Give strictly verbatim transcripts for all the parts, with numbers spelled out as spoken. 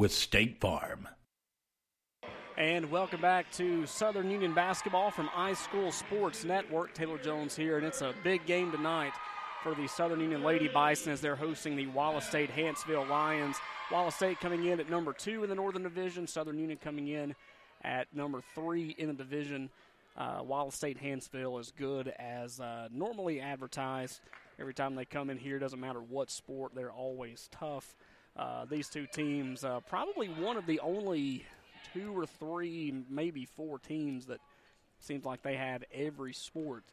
with State Farm. And welcome back to Southern Union basketball from iSchool Sports Network. Taylor Jones here, and it's a big game tonight for the Southern Union Lady Bison as they're hosting the Wallace State Hanceville Lions. Wallace State coming in at number two in the Northern Division. Southern Union coming in at number three in the division. Uh, Wallace State Hanceville is good as uh, normally advertised. Every time they come in here, doesn't matter what sport, they're always tough. Uh, these two teams, uh, probably one of the only two or three, maybe four teams that seems like they have every sport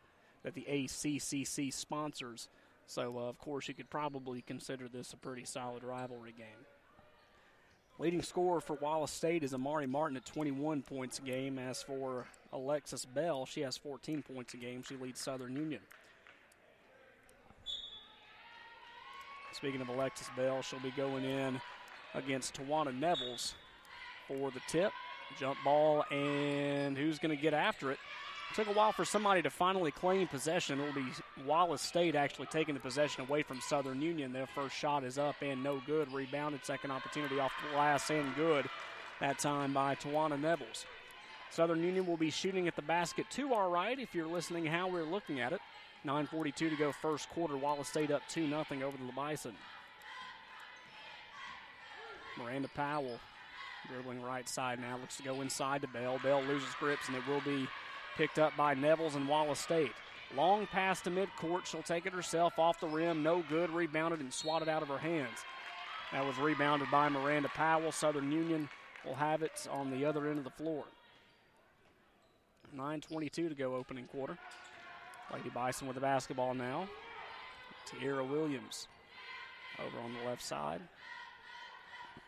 that the A C C C sponsors. So, uh, of course, you could probably consider this a pretty solid rivalry game. Leading scorer for Wallace State is Amari Martin at twenty-one points a game. As for Alexis Bell, she has fourteen points a game. She leads Southern Union. Speaking of Alexis Bell, she'll be going in against Tawana Nevels for the tip. Jump ball, and who's going to get after it? It took a while for somebody to finally claim possession. It'll be Wallace State actually taking the possession away from Southern Union. Their first shot is up and no good. Rebounded, second opportunity off the glass and good. That time by Tawana Nevels. Southern Union will be shooting at the basket to our right if you're listening how we're looking at it. nine forty-two to go first quarter. Wallace State up two nothing over the Bison. Miranda Powell dribbling right side now. Looks to go inside to Bell. Bell loses grips, and it will be picked up by Nevels and Wallace State. Long pass to midcourt. She'll take it herself off the rim. No good. Rebounded and swatted out of her hands. That was rebounded by Miranda Powell. Southern Union will have it on the other end of the floor. nine twenty-two to go opening quarter. Lady Bison with the basketball now. Tiara Williams over on the left side.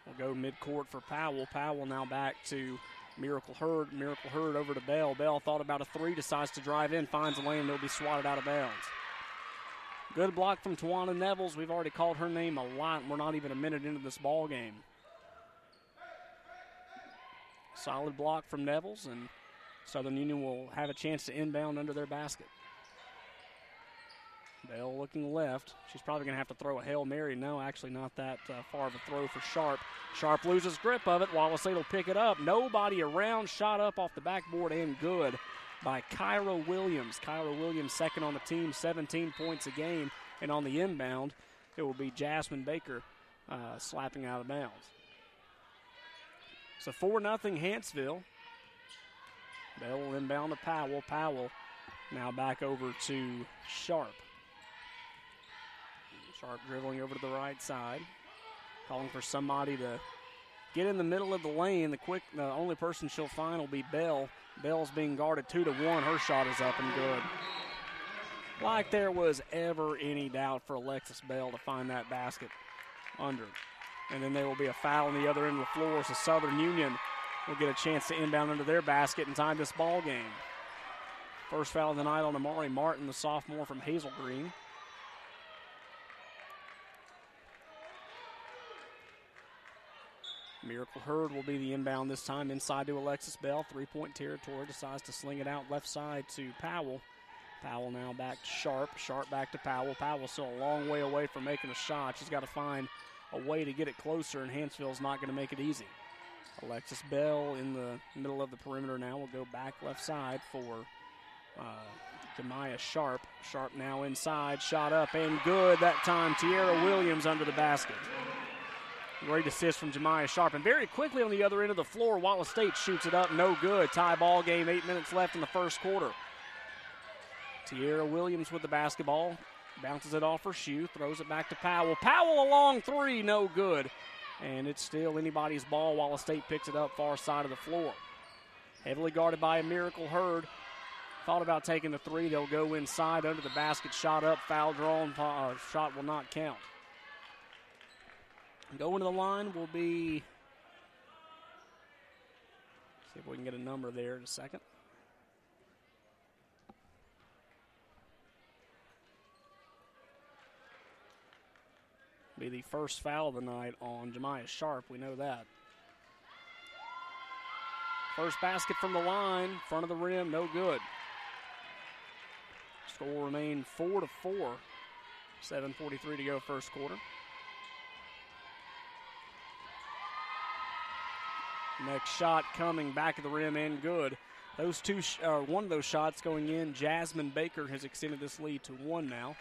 We'll go midcourt for Powell. Powell now back to Miracle Hurd. Miracle Hurd over to Bell. Bell thought about a three, decides to drive in, finds a lane, they'll be swatted out of bounds. Good block from Tawana Nevels. We've already called her name a lot, and we're not even a minute into this ball game. Solid block from Nevels, and Southern Union will have a chance to inbound under their basket. Bell looking left. She's probably going to have to throw a Hail Mary. No, actually not that uh, far of a throw for Sharp. Sharp loses grip of it. Wallace State will pick it up. Nobody around. Shot up off the backboard and good by Kyra Williams. Kyra Williams second on the team, seventeen points a game. And on the inbound, it will be Jasmine Baker uh, slapping out of bounds. So four nothing Hanceville. Bell will inbound to Powell. Powell now back over to Sharp. Sharp dribbling over to the right side, calling for somebody to get in the middle of the lane. The quick, the only person she'll find will be Bell. Bell's being guarded two to one. Her shot is up and good. Like there was ever any doubt for Alexis Bell to find that basket under. And then there will be a foul on the other end of the floor, so Southern Union will get a chance to inbound under their basket and tie this ball game. First foul of the night on Amari Martin, the sophomore from Hazel Green. Miracle Hurd will be the inbound this time inside to Alexis Bell. Three-point territory, decides to sling it out left side to Powell. Powell now back to Sharp. Sharp back to Powell. Powell still a long way away from making a shot. She's got to find a way to get it closer, and Hanceville's not going to make it easy. Alexis Bell in the middle of the perimeter now will go back left side for uh, Demaya Sharp. Sharp now inside, shot up and good. That time Tiara Williams under the basket. Great assist from Jemiah Sharp. And very quickly on the other end of the floor, Wallace State shoots it up. No good. Tie ball game. Eight minutes left in the first quarter. Tiara Williams with the basketball. Bounces it off her shoe. Throws it back to Powell. Powell a long three. No good. And it's still anybody's ball. Wallace State picks it up far side of the floor. Heavily guarded by a Miracle Hurd. Thought about taking the three. They'll go inside under the basket. Shot up. Foul drawn. Uh, shot will not count. Going to the line will be, see if we can get a number there in a second. Be the first foul of the night on Jemiah Sharp, we know that. First basket from the line, front of the rim, no good. Score remained four to four, seven forty-three to go first quarter. Next shot coming back at the rim and good. Those two, sh- uh, one of those shots going in. Jasmine Baker has extended this lead to one now.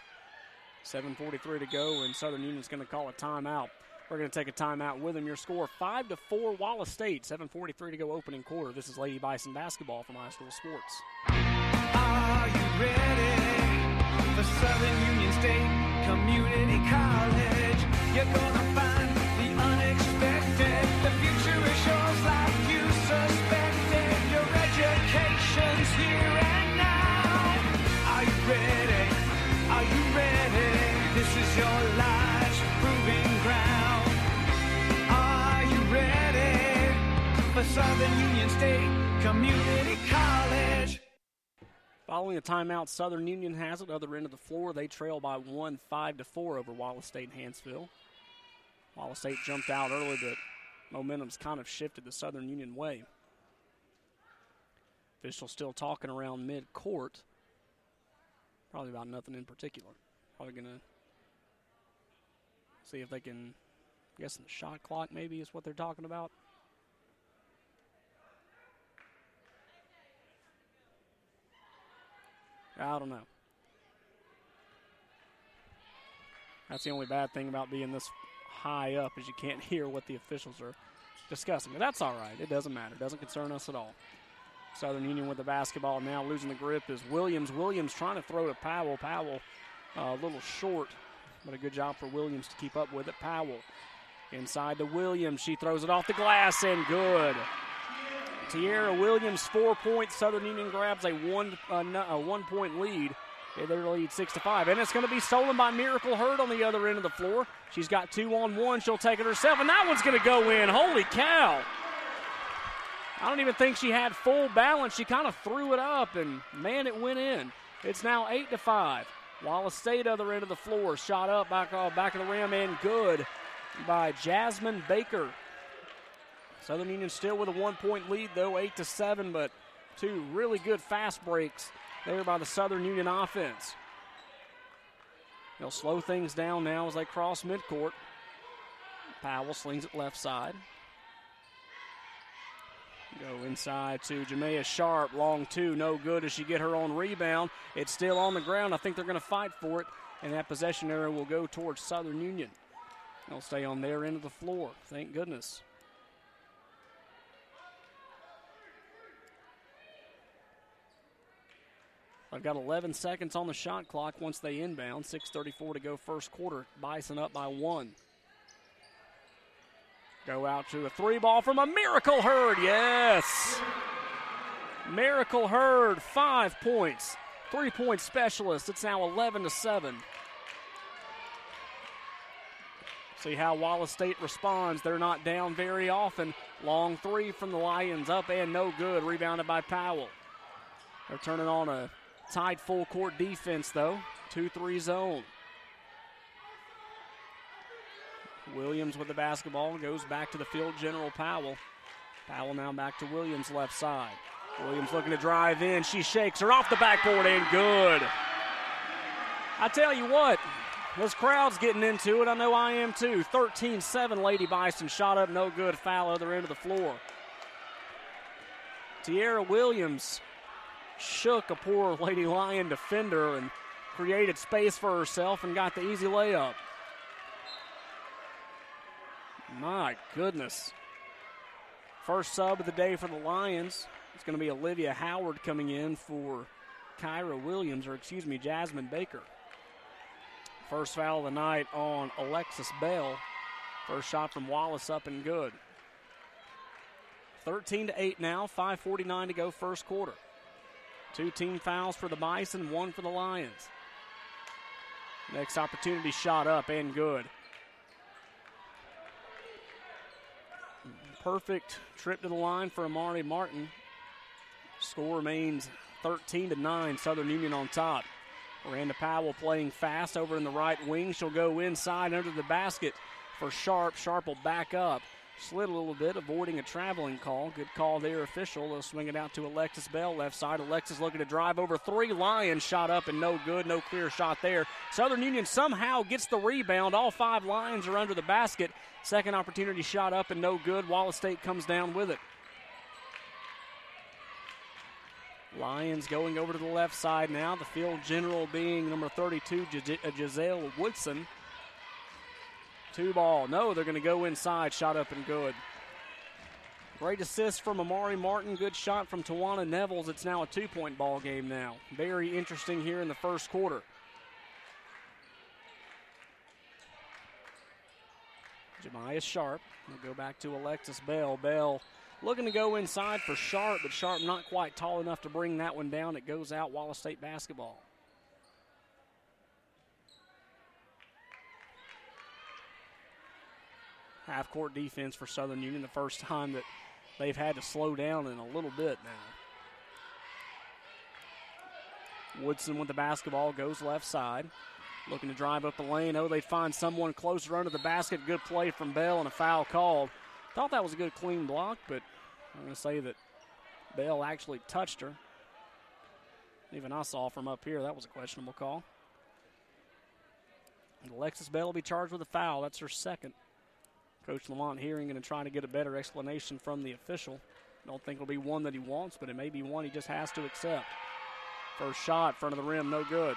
seven forty-three to go, and Southern Union's going to call a timeout. We're going to take a timeout with them. Your score, five to four, Wallace State. seven forty-three to go, opening quarter. This is Lady Bison basketball from iSchool Sports. Are you ready for Southern Union State Community College? You're going to find the unexpected. The future is yours like you suspected. Your education's here and now. Are you ready? Are you ready? This is your life's proving ground. Are you ready for Southern Union State Community College? Following a timeout, Southern Union has it. Other end of the floor, they trail by one, five to four over Wallace State and Hanceville. Wallace State jumped out early, but momentum's kind of shifted the Southern Union way. Official still talking around mid-court. Probably about nothing in particular. Probably going to see if they can, I'm guessing the shot clock maybe is what they're talking about. I don't know. That's the only bad thing about being this high up is you can't hear what the officials are discussing. But that's all right. It doesn't matter. It doesn't concern us at all. Southern Union with the basketball now. Losing the grip is Williams. Williams trying to throw to Powell. Powell uh, a little short, but a good job for Williams to keep up with it. Powell inside to Williams. She throws it off the glass and good. Tierra Williams, four points. Southern Union grabs a one uh, a one-point lead. Their lead six to five, and it's going to be stolen by Miracle Hurd on the other end of the floor. She's got two on one. She'll take it herself, and that one's going to go in. Holy cow! I don't even think she had full balance. She kind of threw it up, and man, it went in. It's now eight to five. Wallace State, other end of the floor, shot up back off back of the rim, and good by Jasmine Baker. Southern Union still with a one-point lead, though, eight to seven, but two really good fast breaks there by the Southern Union offense. They'll slow things down now as they cross midcourt. Powell slings it left side. Go inside to Jamea Sharp, long two, no good as she get her own rebound. It's still on the ground. I think they're going to fight for it, and that possession area will go towards Southern Union. They'll stay on their end of the floor, thank goodness. I've got eleven seconds on the shot clock once they inbound. six thirty-four to go first quarter. Bison up by one. Go out to a three ball from a Miracle Hurd. Yes! Miracle Hurd, five points. Three-point specialist. It's now eleven to seven. See how Wallace State responds. They're not down very often. Long three from the Lions up and no good. Rebounded by Powell. They're turning on a tied full court defense though. two three zone. Williams with the basketball goes back to the field general Powell. Powell now back to Williams left side. Williams looking to drive in. She shakes her off the backboard and good. I tell you what, this crowd's getting into it. I know I am too. thirteen seven Lady Bison, shot up no good. Foul other end of the floor. Tierra Williams shook a poor Lady Lion defender and created space for herself and got the easy layup. My goodness. First sub of the day for the Lions. It's going to be Olivia Howard coming in for Kyra Williams, or excuse me, Jasmine Baker. First foul of the night on Alexis Bell. First shot from Wallace up and good. thirteen to eight now, five forty-nine to go first quarter. Two team fouls for the Bison, one for the Lions. Next opportunity shot up and good. Perfect trip to the line for Amari Martin. Score remains thirteen to nine, Southern Union on top. Miranda Powell playing fast over in the right wing. She'll go inside under the basket for Sharp. Sharp will back up. Slid a little bit, avoiding a traveling call. Good call there, official. They'll swing it out to Alexis Bell, left side. Alexis looking to drive over three. Lions shot up and no good. No clear shot there. Southern Union somehow gets the rebound. All five Lions are under the basket. Second opportunity shot up and no good. Wallace State comes down with it. Lions going over to the left side now. The field general being number thirty-two, Giselle Woodson. Two ball. No, they're going to go inside. Shot up and good. Great assist from Amari Martin. Good shot from Tawana Nevels. It's now a two-point ball game now. Very interesting here in the first quarter. Jamiah Sharp. We'll go back to Alexis Bell. Bell looking to go inside for Sharp, but Sharp not quite tall enough to bring that one down. It goes out. Wallace State basketball. Half-court defense for Southern Union, the first time that they've had to slow down in a little bit now. Woodson with the basketball, goes left side. Looking to drive up the lane. Oh, they find someone closer under the basket. Good play from Bell and a foul called. Thought that was a good clean block, but I'm going to say that Bell actually touched her. Even I saw from up here, that was a questionable call. And Alexis Bell will be charged with a foul. That's her second. Coach Lamont Hearing going to try to get a better explanation from the official. Don't think it'll be one that he wants, but it may be one he just has to accept. First shot, front of the rim, no good.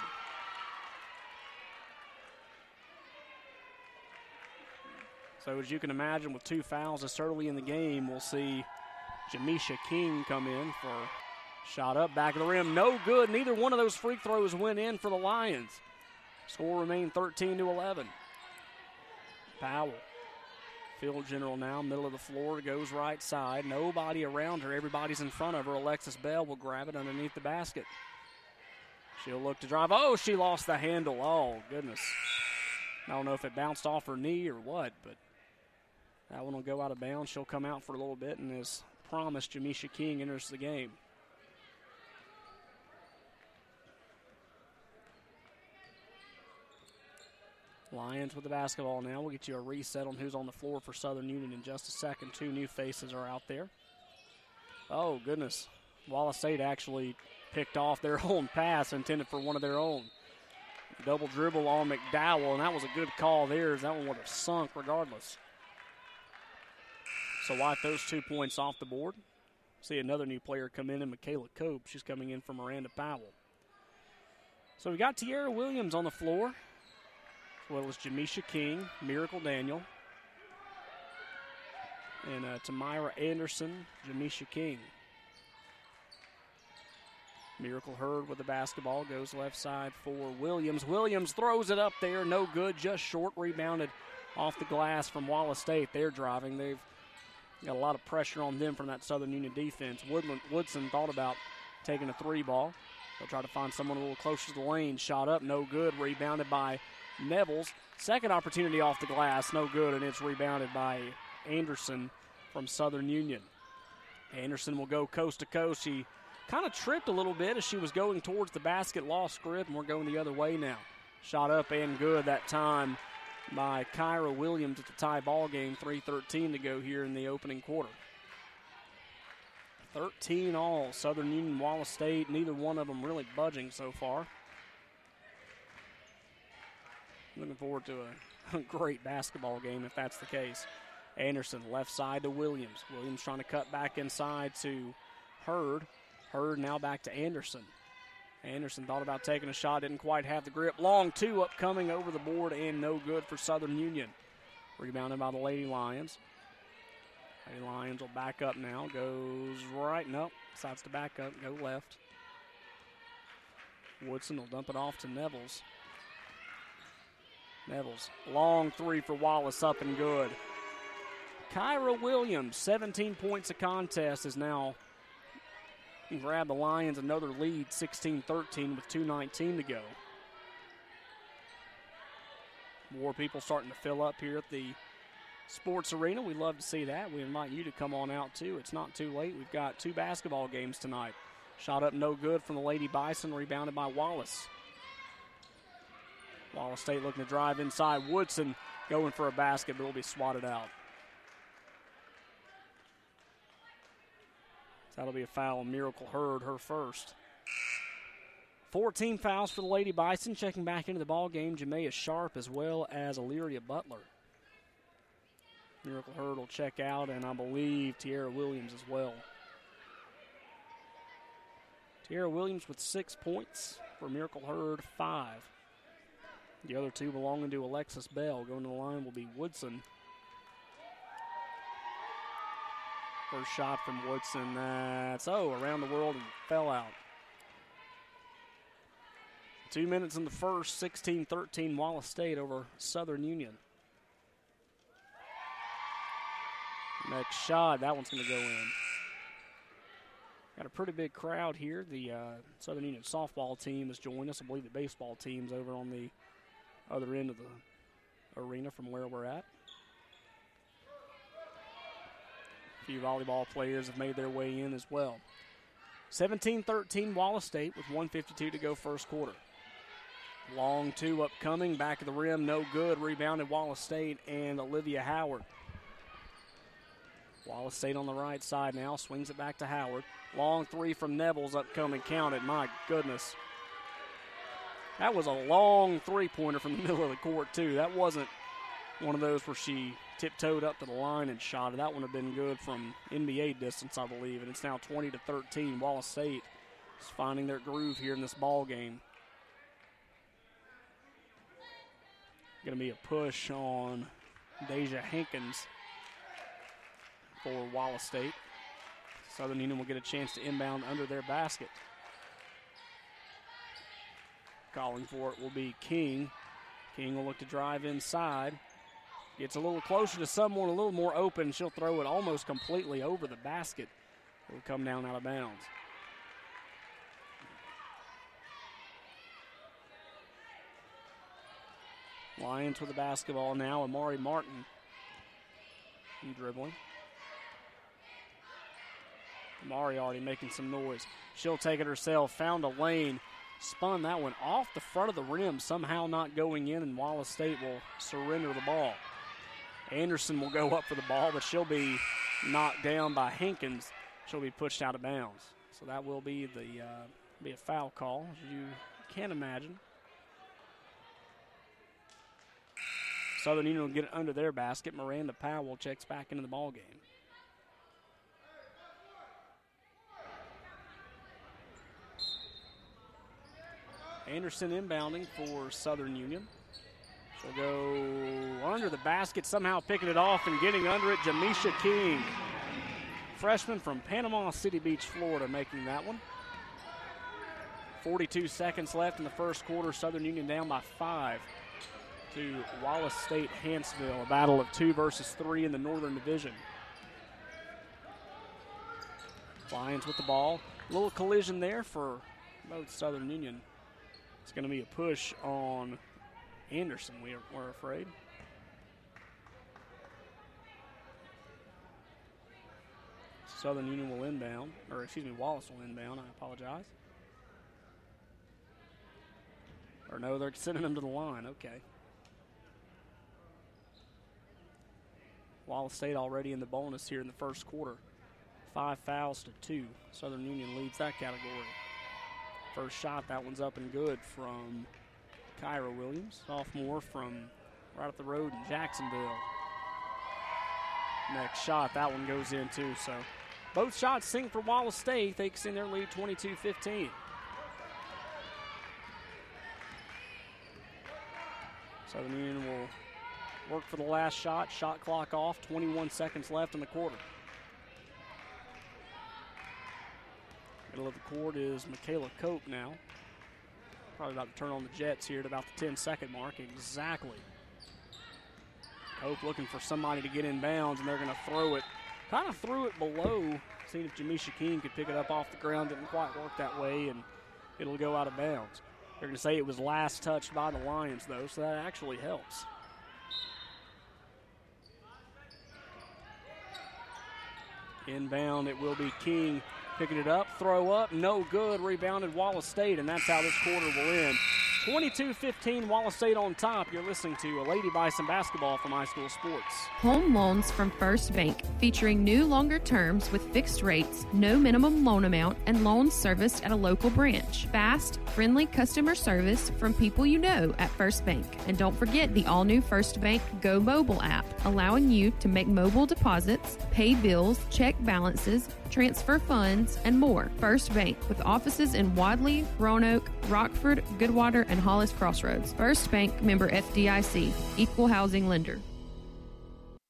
So as you can imagine, with two fouls this early in the game, we'll see Jamisha King come in for shot up, back of the rim, no good. Neither one of those free throws went in for the Lions. Score remained thirteen to eleven. Powell. Field general now, middle of the floor, goes right side. Nobody around her. Everybody's in front of her. Alexis Bell will grab it underneath the basket. She'll look to drive. Oh, she lost the handle. Oh, goodness. I don't know if it bounced off her knee or what, but that one will go out of bounds. She'll come out for a little bit, and as promised, Jamisha King enters the game. Lions with the basketball now. We'll get you a reset on who's on the floor for Southern Union in just a second. Two new faces are out there. Oh, goodness. Wallace State actually picked off their own pass intended for one of their own. Double dribble on McDowell, and that was a good call there, as that one would have sunk regardless. So wipe those two points off the board. See another new player come in, and Michaela Cope. She's coming in for Miranda Powell. So we got Tierra Williams on the floor, as well as Jamisha King, Miracle Daniel, and uh, Tamira Anderson, Jamisha King. Miracle Hurd with the basketball, goes left side for Williams. Williams throws it up there, no good, just short, rebounded off the glass from Wallace State. They're driving. They've got a lot of pressure on them from that Southern Union defense. Woodland, Woodson thought about taking a three ball. They'll try to find someone a little closer to the lane. Shot up, no good, rebounded by Nevels. Second opportunity off the glass, no good, and it's rebounded by Anderson from Southern Union. Anderson will go coast to coast. She kind of tripped a little bit as she was going towards the basket, lost grip, and we're going the other way now. Shot up and good that time by Kyra Williams at the tie ball game. three thirteen to go here in the opening quarter. thirteen all, Southern Union, Wallace State, neither one of them really budging so far. Looking forward to a, a great basketball game if that's the case. Anderson left side to Williams. Williams trying to cut back inside to Hurd. Hurd now back to Anderson. Anderson thought about taking a shot, didn't quite have the grip. Long two upcoming over the board and no good for Southern Union. Rebounded by the Lady Lions. Lady Lions will back up now. Goes right, nope, decides to back up, go left. Woodson will dump it off to Nevels. Nevels, long three for Wallace, up and good. Kyra Williams, seventeen points a contest, is now can grab the Lions another lead, sixteen thirteen with two nineteen to go. More people starting to fill up here at the sports arena. We love to see that. We invite you to come on out, too. It's not too late. We've got two basketball games tonight. Shot up no good from the Lady Bison, rebounded by Wallace. Wallace State looking to drive inside. Woodson going for a basket, but will be swatted out. So that'll be a foul on Miracle Hurd, her first. Four team fouls for the Lady Bison. Checking back into the ball game, Jamea Sharp as well as Elyria Butler. Miracle Hurd will check out, and I believe Tiara Williams as well. Tiara Williams with six points for Miracle Hurd, five. The other two belonging to Alexis Bell. Going to the line will be Woodson. First shot from Woodson. That's, oh, around the world and fell out. Two minutes in the first, sixteen thirteen Wallace State over Southern Union. Next shot, that one's going to go in. Got a pretty big crowd here. The uh, Southern Union softball team has joined us. I believe the baseball team's over on the other end of the arena from where we're at. A few volleyball players have made their way in as well. seventeen thirteen Wallace State with one fifty-two to go first quarter. Long two upcoming, back of the rim, no good. Rebounded Wallace State and Olivia Howard. Wallace State on the right side now, swings it back to Howard. Long three from Neville's upcoming, counted, my goodness. That was a long three-pointer from the middle of the court, too. That wasn't one of those where she tiptoed up to the line and shot it. That would have been good from N B A distance, I believe, and it's now twenty to thirteen. Wallace State is finding their groove here in this ball game. Going to be a push on Deja Hankins for Wallace State. Southern Union will get a chance to inbound under their basket. Calling for it will be King. King will look to drive inside. Gets a little closer to someone, a little more open. She'll throw it almost completely over the basket. It'll come down out of bounds. Lions with the basketball now. Amari Martin dribbling. Amari already making some noise. She'll take it herself. Found a lane. Spun that one off the front of the rim, somehow not going in, and Wallace State will surrender the ball. Anderson will go up for the ball, but she'll be knocked down by Hankins. She'll be pushed out of bounds. So that will be the uh, be a foul call, as you can imagine. Southern Union will get it under their basket. Miranda Powell checks back into the ball game. Anderson inbounding for Southern Union. She'll go under the basket, somehow picking it off and getting under it, Jamisha King. Freshman from Panama City Beach, Florida, making that one. forty-two seconds left in the first quarter. Southern Union down by five to Wallace State Hanceville. A battle of two versus three in the Northern Division. Lions with the ball. A little collision there for both Southern Union. It's going to be a push on Anderson, we are, we're afraid. Southern Union will inbound, or excuse me, Wallace will inbound, I apologize. Or no, they're sending him to the line, okay. Wallace State already in the bonus here in the first quarter. Five fouls to two. Southern Union leads that category. First shot, that one's up and good from Kyra Williams, sophomore from right up the road in Jacksonville. Next shot, that one goes in too. So both shots sink for Wallace State. They extend their lead twenty-two fifteen. Southern Union will work for the last shot. Shot clock off, twenty-one seconds left in the quarter. Middle of the court is Michaela Cope now. Probably about to turn on the jets here at about the ten-second mark. Exactly. Cope looking for somebody to get in bounds, and they're going to throw it. Kind of threw it below. Seeing if Jamisha King could pick it up off the ground. Didn't quite work that way, and it'll go out of bounds. They're going to say it was last touched by the Lions, though, so that actually helps. Inbound, it will be King. Picking it up, throw up, no good, rebounded Wallace State, and that's how this quarter will end. twenty-two fifteen, Wallace State on top. You're listening to A Lady Bison Basketball from iSchool Sports. Home loans from First Bank, featuring new longer terms with fixed rates, no minimum loan amount, and loans serviced at a local branch. Fast, friendly customer service from people you know at First Bank. And don't forget the all-new First Bank Go Mobile app, allowing you to make mobile deposits, pay bills, check balances, transfer funds, and more. First Bank, with offices in Wadley, Roanoke, Rockford, Goodwater, and Hollis Crossroads. First Bank, member F D I C, equal housing lender.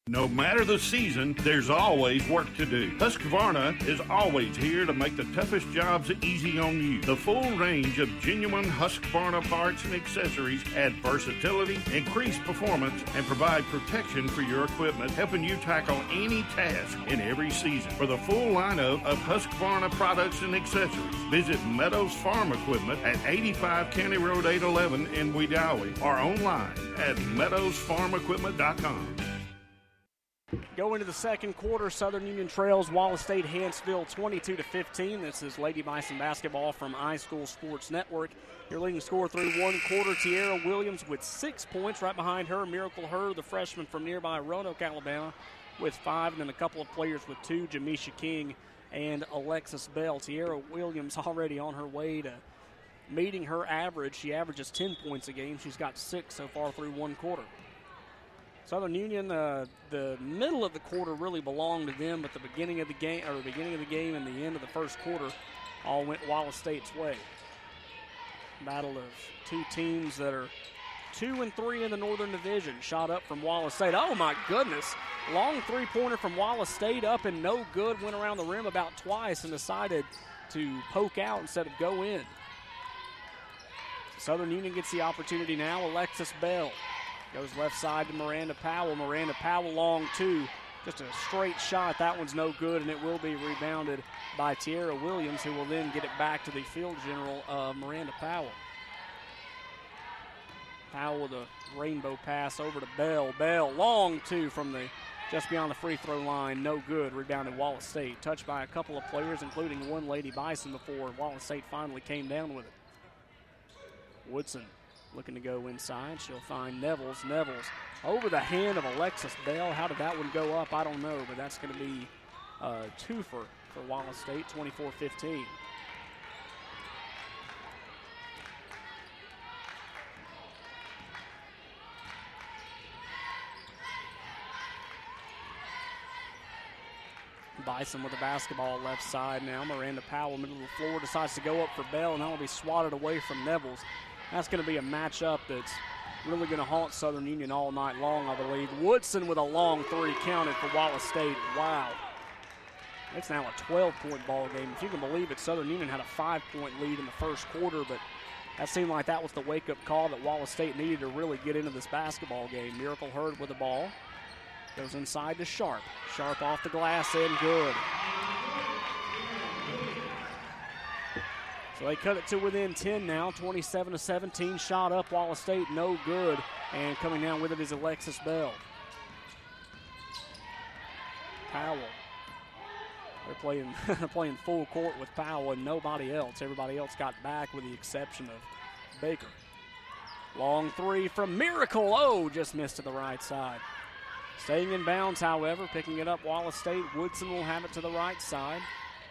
No matter the season, there's always work to do. Husqvarna is always here to make the toughest jobs easy on you. The full range of genuine Husqvarna parts and accessories add versatility, increase performance, and provide protection for your equipment, helping you tackle any task in every season. For the full lineup of Husqvarna products and accessories, visit Meadows Farm Equipment at eighty-five County Road eight eleven in Wedowee or online at meadows farm equipment dot com. Go into the second quarter, Southern Union trails Wallace State Hanceville twenty-two to fifteen. This is Lady Bison Basketball from iSchool Sports Network. Your leading scorer through one quarter, Tierra Williams with six points. Right behind her, Miracle Hurd, the freshman from nearby Roanoke, Alabama, with five, and then a couple of players with two, Jamisha King and Alexis Bell. Tierra Williams already on her way to meeting her average. She averages ten points a game. She's got six so far through one quarter. Southern Union, uh, the middle of the quarter really belonged to them, but the beginning of the game, or the beginning of the game and the end of the first quarter, all went Wallace State's way. Battle of two teams that are two and three in the Northern Division. Shot up from Wallace State. Oh my goodness! Long three-pointer from Wallace State, up and no good. Went around the rim about twice and decided to poke out instead of go in. Southern Union gets the opportunity now. Alexis Bell. Goes left side to Miranda Powell. Miranda Powell long two. Just a straight shot. That one's no good, and it will be rebounded by Tierra Williams, who will then get it back to the field general, uh, Miranda Powell. Powell with a rainbow pass over to Bell. Bell long two from the just beyond the free throw line. No good. Rebounded Wallace State. Touched by a couple of players, including one Lady Bison, before Wallace State finally came down with it. Woodson. Looking to go inside. She'll find Nevels. Nevels over the hand of Alexis Bell. How did that one go up? I don't know, but that's going to be a twofer for Wallace State, twenty-four fifteen. Bison with the basketball left side now. Miranda Powell, middle of the floor, decides to go up for Bell, and that will be swatted away from Nevels. That's going to be a matchup that's really going to haunt Southern Union all night long, I believe. Woodson with a long three, counted for Wallace State. Wow. It's now a twelve-point ball game. If you can believe it, Southern Union had a five-point lead in the first quarter, but that seemed like that was the wake-up call that Wallace State needed to really get into this basketball game. Miracle Hurd with the ball. Goes inside to Sharp. Sharp off the glass and good. So they cut it to within ten now, twenty-seven to seventeen. Shot up, Wallace State, no good. And coming down with it is Alexis Bell. Powell. They're playing, playing full court with Powell and nobody else. Everybody else got back with the exception of Baker. Long three from Miracle. Oh, just missed to the right side. Staying in bounds, however, picking it up, Wallace State. Woodson will have it to the right side.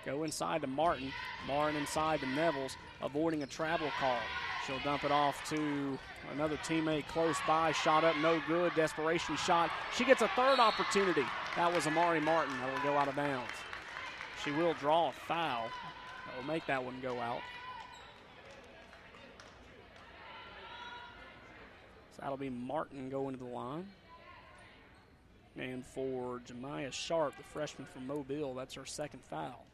Go inside to Martin. Martin inside to Nevels, avoiding a travel call. She'll dump it off to another teammate close by. Shot up, no good. Desperation shot. She gets a third opportunity. That was Amari Martin. That will go out of bounds. She will draw a foul. That will make that one go out. So that'll be Martin going to the line. And for Jemiah Sharp, the freshman from Mobile, that's her second foul.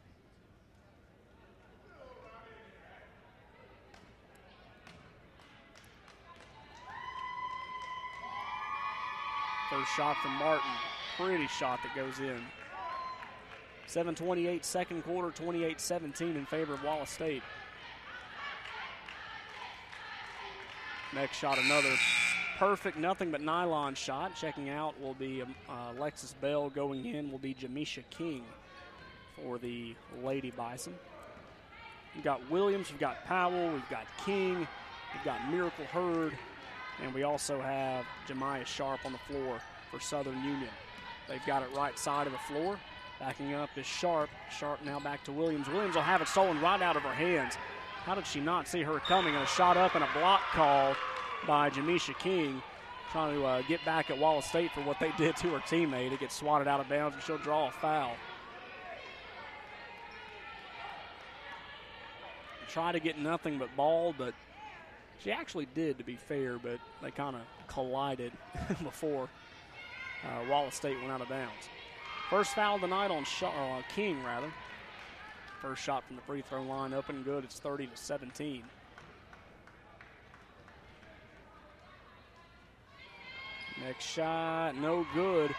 First shot from Martin. Pretty shot that goes in. seven twenty-eight second quarter, twenty-eight seventeen in favor of Wallace State. Next shot, another perfect nothing but nylon shot. Checking out will be uh, Alexis Bell. Going in will be Jamisha King for the Lady Bison. We've got Williams, we've got Powell, we've got King, We've got Miracle Hurd, and we also have Jemiah Sharp on the floor for Southern Union. They've got it right side of the floor. Backing up is Sharp. Sharp now back to Williams. Williams will have it stolen right out of her hands. How did she not see her coming? And a shot up and a block call by Jamisha King, trying to uh, get back at Wallace State for what they did to her teammate. It gets swatted out of bounds, and she'll draw a foul. Try to get nothing but ball, but she actually did, to be fair, but they kind of collided before uh, Wallace State went out of bounds. First foul of the night on Sh- uh, King, rather. First shot from the free throw line, up and good. It's thirty to seventeen. Next shot, no good,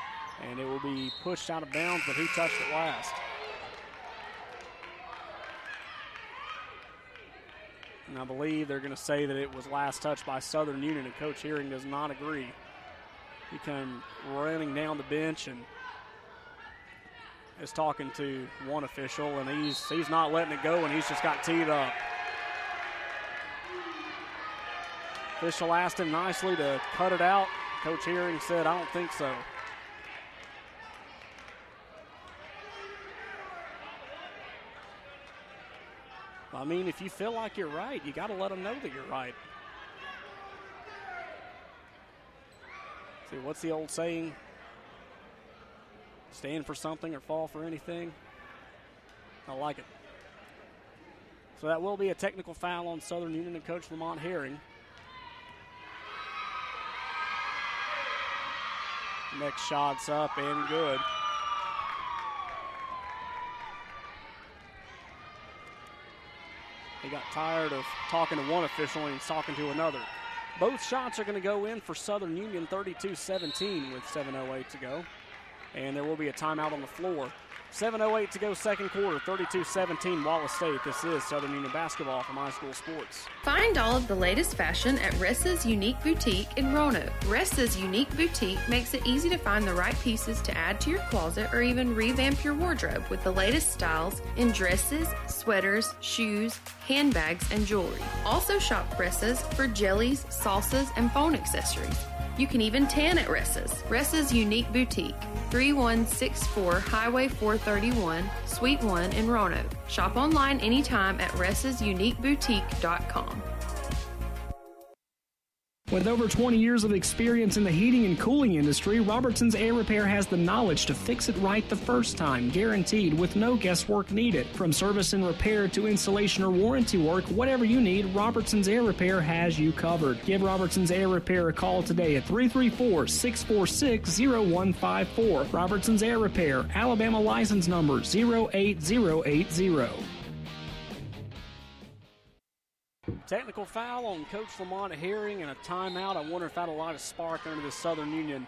and it will be pushed out of bounds, but who touched it last? And I believe they're going to say that it was last touched by Southern Union, and Coach Herring does not agree. He came running down the bench and is talking to one official, and he's he's not letting it go, and he's just got teed up. Official asked him nicely to cut it out. Coach Herring said, I don't think so. I mean, if you feel like you're right, you got to let them know that you're right. See, what's the old saying? Stand for something or fall for anything. I like it. So that will be a technical foul on Southern Union and Coach Lamont Herring. Next shot's up and good. He got tired of talking to one official and he's talking to another. Both shots are going to go in for Southern Union, thirty-two seventeen with seven oh eight to go. And there will be a timeout on the floor. seven oh eight to go, second quarter, thirty-two seventeen Wallace State. This is Southern Union Basketball from iSchool Sports. Find all of the latest fashion at Ressa's Unique Boutique in Roanoke. Ressa's Unique Boutique makes it easy to find the right pieces to add to your closet or even revamp your wardrobe with the latest styles in dresses, sweaters, shoes, handbags, and jewelry. Also shop Ressa's for jellies, salsas, and phone accessories. You can even tan at Ressa's. Ressa's Unique Boutique, thirty-one sixty-four Highway four thirty-one, Suite one in Roanoke. Shop online anytime at ressas unique boutique dot com. With over twenty years of experience in the heating and cooling industry, Robertson's Air Repair has the knowledge to fix it right the first time, guaranteed, with no guesswork needed. From service and repair to installation or warranty work, whatever you need, Robertson's Air Repair has you covered. Give Robertson's Air Repair a call today at three three four, six four six, zero one five four. Robertson's Air Repair, Alabama license number zero eight zero eight zero. Technical foul on Coach Lamont Herring and a timeout. I wonder if that allowed a spark under the Southern Union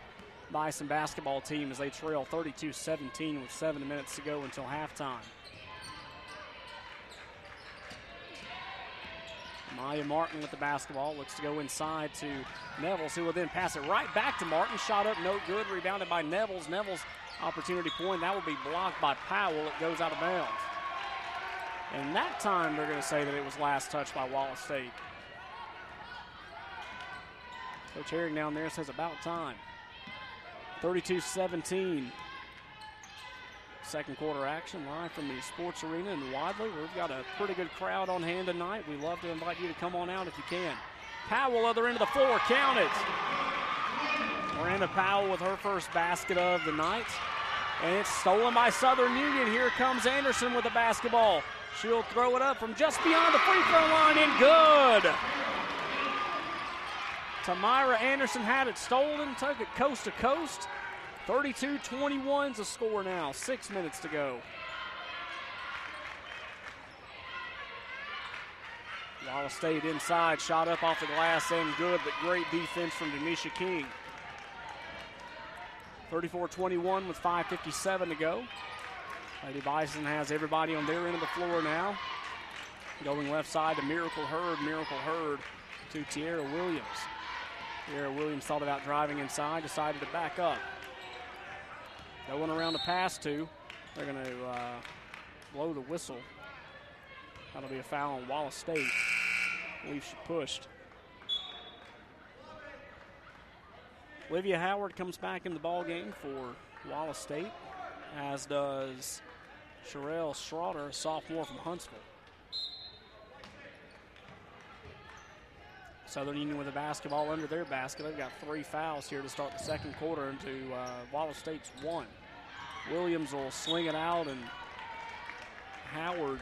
Bison basketball team as they trail thirty-two seventeen with seven minutes to go until halftime. Maya Martin with the basketball, looks to go inside to Nevels, who will then pass it right back to Martin. Shot up, no good, rebounded by Nevels. Nevels, opportunity point. That will be blocked by Powell. It goes out of bounds. And that time they're going to say that it was last touched by Wallace State. Coach Herring down there says about time. thirty-two seventeen. Second quarter action live from the sports arena in Wadley. We've got a pretty good crowd on hand tonight. We love to invite you to come on out if you can. Powell, other end of the floor, count it. Miranda Powell with her first basket of the night. And it's stolen by Southern Union. Here comes Anderson with the basketball. She'll throw it up from just beyond the free throw line, and good. Tamira Anderson had it stolen, took it coast to coast. thirty-two twenty-one is the score now, six minutes to go. Wallace State inside, shot up off the glass and good, but great defense from Demisha King. thirty-four twenty-one with five fifty-seven to go. Lady Bison has everybody on their end of the floor now. Going left side to Miracle Hurd. Miracle Hurd to Tiara Williams. Tiara Williams thought about driving inside, decided to back up. No one around to pass to. They're going to uh, blow the whistle. That'll be a foul on Wallace State. I believe she pushed. Olivia Howard comes back in the ball game for Wallace State, as does Sherelle Schroeder, a sophomore from Huntsville. Southern Union with a basketball under their basket. They've got three fouls here to start the second quarter into uh, Wallace State's one. Williams will sling it out, and Howard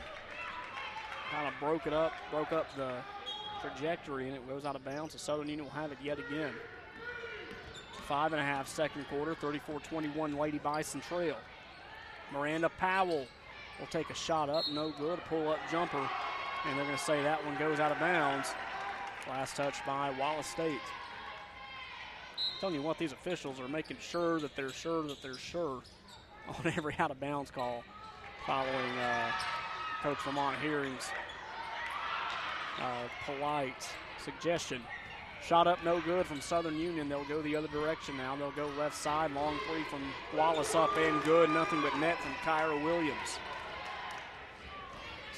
kind of broke it up, broke up the trajectory, and it goes out of bounds. So Southern Union will have it yet again. Five and a half second quarter, thirty-four twenty-one Lady Bison trail. Miranda Powell will take a shot up, no good, a pull-up jumper, and they're going to say that one goes out of bounds. Last touch by Wallace State. I'm telling you what, these officials are making sure that they're sure that they're sure on every out-of-bounds call following uh, Coach Lamont Hearing's uh, polite suggestion. Shot up no good from Southern Union. They'll go the other direction now. They'll go left side. Long three from Wallace up and good. Nothing but net from Kyra Williams.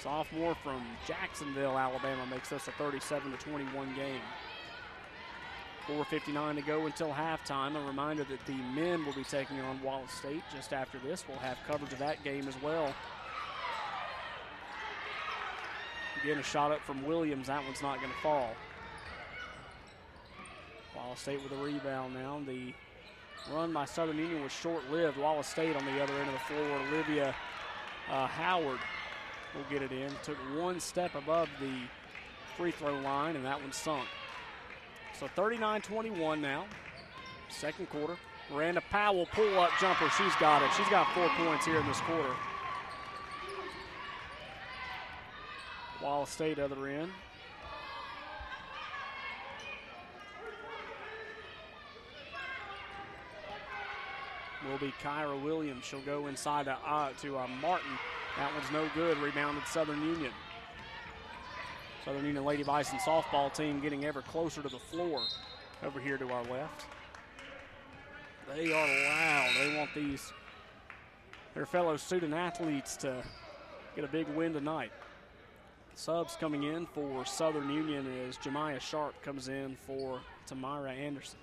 Sophomore from Jacksonville, Alabama, makes this a thirty-seven to twenty-one game. four fifty-nine to go until halftime. A reminder that the men will be taking on Wallace State just after this. We'll have coverage of that game as well. Again, a shot up from Williams. That one's not going to fall. Wallace State with a rebound now. The run by Southern Union was short-lived. Wallace State on the other end of the floor. Olivia uh, Howard will get it in. Took one step above the free throw line, and that one sunk. So thirty-nine twenty-one now, second quarter. Miranda Powell, pull-up jumper. She's got it. She's got four points here in this quarter. Wallace State other end. Will be Kyra Williams. She'll go inside to, uh, to uh, Martin. That one's no good. Rebounded Southern Union. Southern Union Lady Bison softball team getting ever closer to the floor over here to our left. They are loud. They want these, their fellow student athletes to get a big win tonight. Subs coming in for Southern Union is Jemiah Sharp comes in for Tamira Anderson.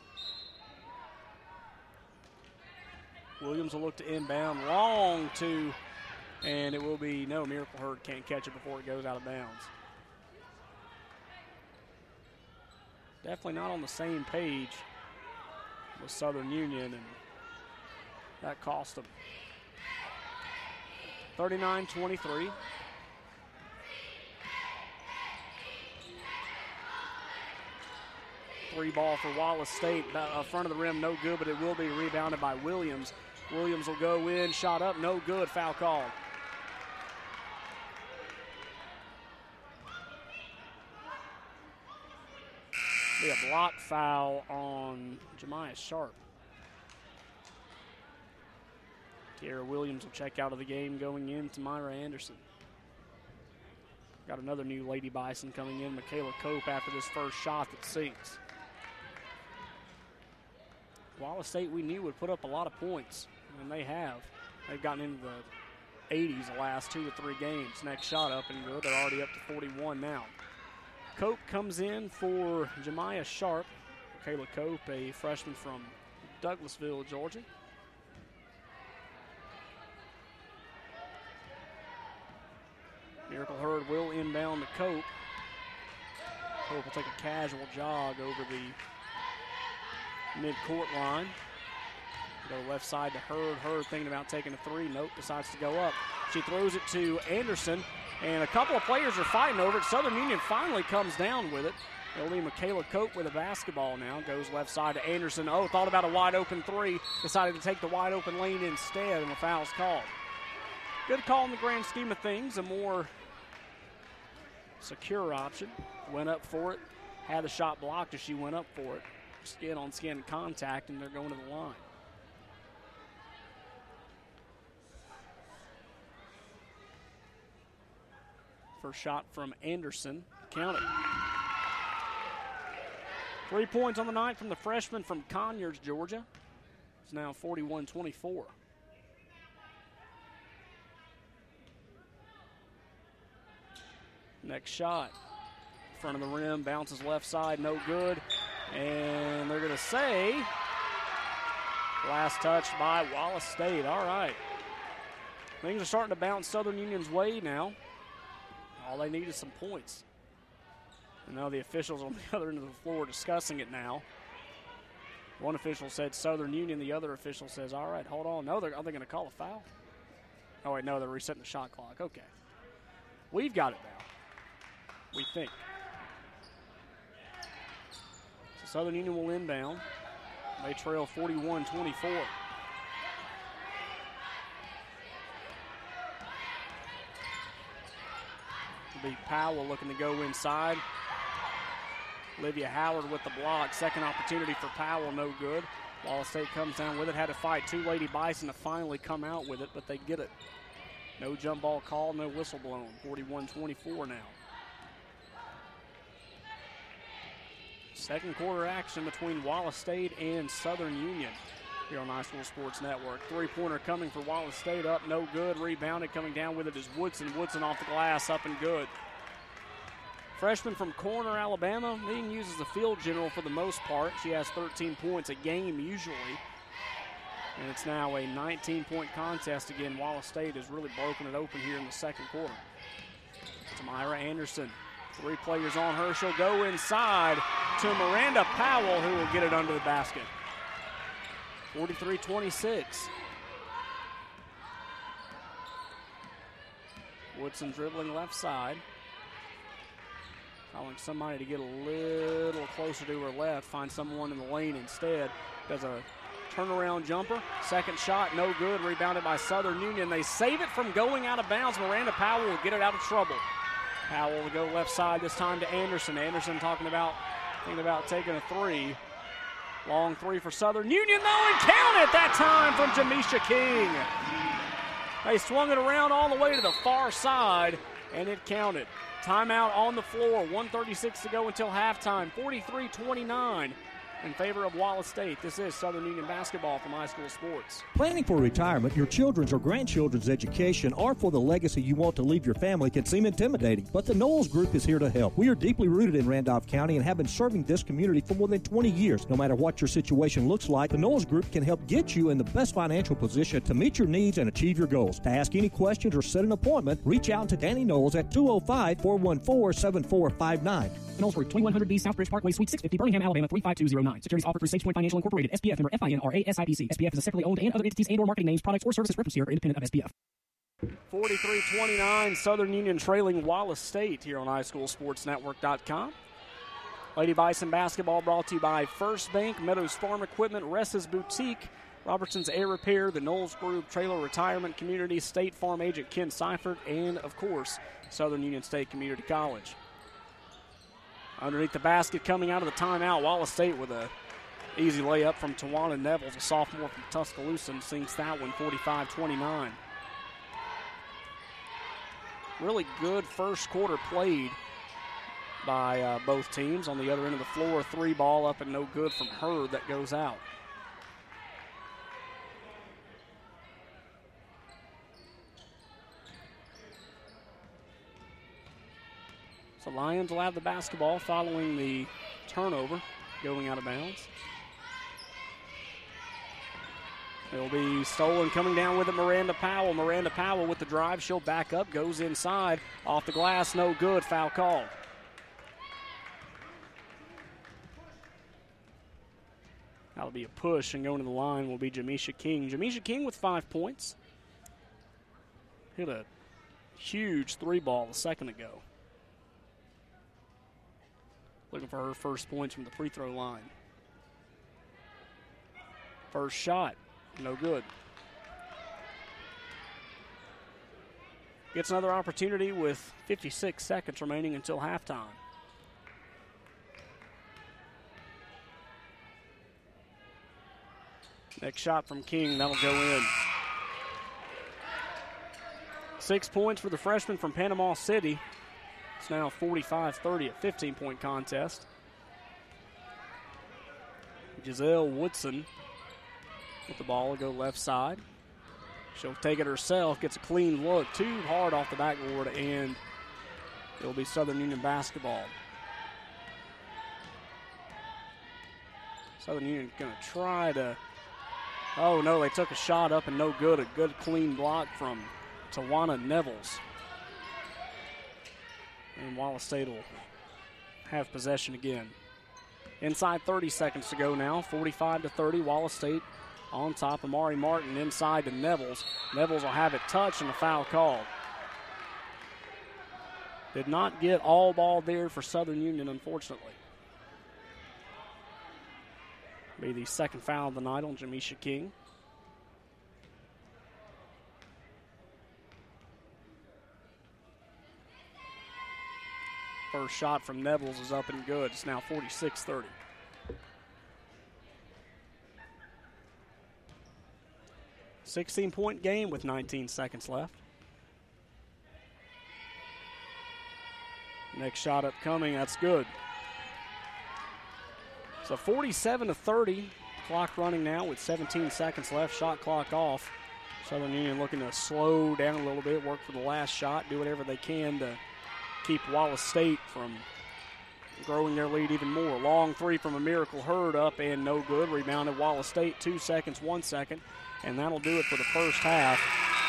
Williams will look to inbound, long to, and it will be, no, Miracle Hurd can't catch it before it goes out of bounds. Definitely not on the same page with Southern Union, and that cost them. thirty-nine twenty-three. Three ball for Wallace State. Uh, front of the rim, no good, but it will be rebounded by Williams. Williams will go in, shot up, no good, foul called. Be a block foul on Jemiah Sharp. Tiara Williams will check out of the game going in to Myra Anderson. Got another new Lady Bison coming in, Michaela Cope, after this first shot that sinks. Wallace State we knew would put up a lot of points, and they have. They've gotten into the eighties the last two or three games. Next shot up and good. They're already up to forty-one now. Cope comes in for Jemiah Sharp. Michaela Cope, a freshman from Douglasville, Georgia. Miracle Hurd will inbound to Cope. Cope will take a casual jog over the midcourt line. Go left side to Hurd. Hurd thinking about taking a three. Nope, decides to go up. She throws it to Anderson, and a couple of players are fighting over it. Southern Union finally comes down with it. It'll be Michaela Cope with a basketball now. Goes left side to Anderson. Oh, thought about a wide open three. Decided to take the wide open lane instead, and the foul's called. Good call in the grand scheme of things. A more secure option. Went up for it. Had the shot blocked as she went up for it. Skin on skin contact, and they're going to the line. First shot from Anderson. Count it. Three points on the night from the freshman from Conyers, Georgia. It's now forty-one twenty-four. Next shot. Front of the rim, bounces left side, no good. And they're going to say Last touch by Wallace State. All right. Things are starting to bounce Southern Union's way now. All they need is some points. And now the officials on the other end of the floor are discussing it now. One official said Southern Union. The other official says, all right, hold on. No, they're, are they going to call a foul? Oh, wait, no, they're resetting the shot clock. Okay. We've got it now, we think. So Southern Union will inbound. They trail forty-one twenty-four. It'll be Powell looking to go inside. Olivia Howard with the block. Second opportunity for Powell, no good. Wallace State comes down with it. Had to fight two Lady Bison to finally come out with it, but they get it. No jump ball call, no whistle blown. forty-one twenty-four now. Second quarter action between Wallace State and Southern Union here on iSchool Sports Network. Three-pointer coming for Wallace State, up, no good. Rebounded, coming down with it is Woodson. Woodson off the glass, up and good. Freshman from Corner, Alabama, being used as the field general for the most part. She has thirteen points a game usually. And it's now a nineteen-point contest again. Wallace State has really broken it open here in the second quarter. Tamira Anderson, three players on her. She'll go inside to Miranda Powell, who will get it under the basket. forty-three twenty-six. Woodson dribbling left side. Calling somebody to get a little closer to her left, find someone in the lane instead. Does a turnaround jumper. Second shot, no good. Rebounded by Southern Union. They save it from going out of bounds. Miranda Powell will get it out of trouble. Powell will go left side this time to Anderson. Anderson talking about, thinking about taking a three. Long three for Southern Union, though, and count it that time from Jamisha King. They swung it around all the way to the far side, and it counted. Timeout on the floor. one thirty-six to go until halftime. forty-three twenty-nine. In favor of Wallace State. This is Southern Union basketball from iSchool Sports. Planning for retirement, your children's or grandchildren's education, or for the legacy you want to leave your family can seem intimidating, but the Knowles Group is here to help. We are deeply rooted in Randolph County and have been serving this community for more than twenty years. No matter what your situation looks like, the Knowles Group can help get you in the best financial position to meet your needs and achieve your goals. To ask any questions or set an appointment, reach out to Danny Knowles at two oh five, four one four, seven four five nine. Knowles Group, twenty-one hundred B Southbridge Parkway, Suite six fifty, Birmingham, Alabama, three five two zero nine. Securities offered through SafePoint Financial Incorporated, S P F member FINRA, S I P C. S P F is a separately owned and other entities and or marketing names, products, or services referenced here are independent of S P F. forty-three twenty-nine, Southern Union trailing Wallace State here on i school sports network dot com. Lady Bison basketball brought to you by First Bank, Meadows Farm Equipment, Ressa's Boutique, Robertson's Air Repair, the Knowles Group, Trailer Retirement Community, State Farm agent Ken Seifert, and, of course, Southern Union State Community College. Underneath the basket, coming out of the timeout, Wallace State with a easy layup from Tawana Nevels, a sophomore from Tuscaloosa, and sinks that one, forty-five twenty-nine. Really good first quarter played by uh, both teams. On the other end of the floor, three ball up and no good from her, that goes out. The Lions will have the basketball following the turnover, going out of bounds. It'll be stolen, coming down with it, Miranda Powell. Miranda Powell with the drive. She'll back up, goes inside. Off the glass, no good. Foul call. That'll be a push, and going to the line will be Jamisha King. Jamisha King with five points. Hit a huge three ball a second ago. Looking for her first points from the free throw line. First shot, no good. Gets another opportunity with fifty-six seconds remaining until halftime. Next shot from King, that'll go in. Six points for the freshman from Panama City. It's now forty-five thirty, a fifteen-point contest. Giselle Woodson with the ball to go left side. She'll take it herself, gets a clean look, too hard off the backboard, and it'll be Southern Union basketball. Southern Union going to try to Oh, no, they took a shot up and no good. A good, clean block from Tawana Nevels. And Wallace State will have possession again. Inside, thirty seconds to go now. forty-five to thirty, Wallace State on top. Amari Martin inside to Nevels. Nevels will have it touched and a foul called. Did not get all ball there for Southern Union, unfortunately. Be the second foul of the night on Jamisha King. First shot from Nevels is up and good. It's now forty-six thirty. sixteen-point game with nineteen seconds left. Next shot upcoming, that's good. So forty-seven to thirty, clock running now with seventeen seconds left, shot clock off. Southern Union looking to slow down a little bit, work for the last shot, do whatever they can to keep Wallace State from growing their lead even more. Long three from a miracle Hurd up and no good. Rebounded Wallace State, two seconds, one second, and that'll do it for the first half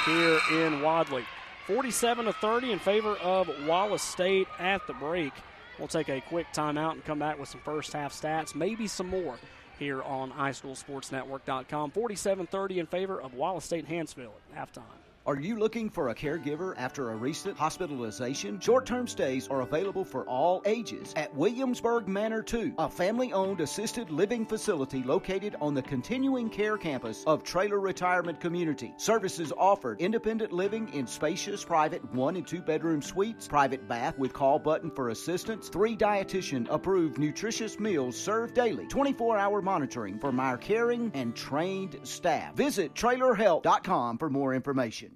here in Wadley. forty-seven to thirty in favor of Wallace State at the break. We'll take a quick timeout and come back with some first half stats, maybe some more here on i school sports network dot com. forty-seven thirty in favor of Wallace State Hanceville at halftime. Are you looking for a caregiver after a recent hospitalization? Short-term stays are available for all ages at Williamsburg Manor two, a family-owned assisted living facility located on the continuing care campus of Trailer Retirement Community. Services offered: independent living in spacious private one- and two-bedroom suites, private bath with call button for assistance, three dietitian-approved nutritious meals served daily, twenty-four hour monitoring from our caring and trained staff. Visit trailer help dot com for more information.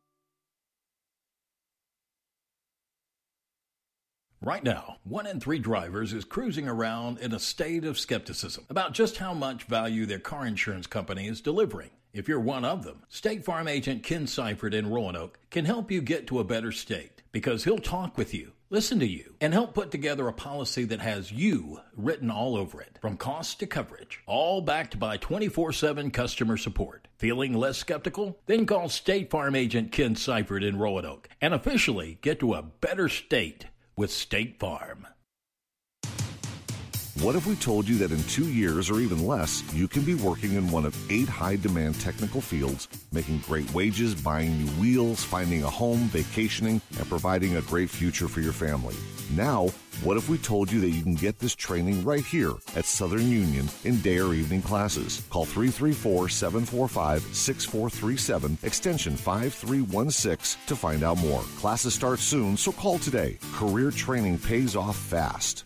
Right now, one in three drivers is cruising around in a state of skepticism about just how much value their car insurance company is delivering. If you're one of them, State Farm agent Ken Seifert in Roanoke can help you get to a better state because he'll talk with you, listen to you, and help put together a policy that has you written all over it, from cost to coverage, all backed by twenty-four seven customer support. Feeling less skeptical? Then call State Farm agent Ken Seifert in Roanoke and officially get to a better state with State Farm. What if we told you that in two years or even less, you can be working in one of eight high-demand technical fields, making great wages, buying new wheels, finding a home, vacationing, and providing a great future for your family? Now, what if we told you that you can get this training right here at Southern Union in day or evening classes? Call three three four, seven four five, six four three seven, extension five three one six to find out more. Classes start soon, so call today. Career training pays off fast.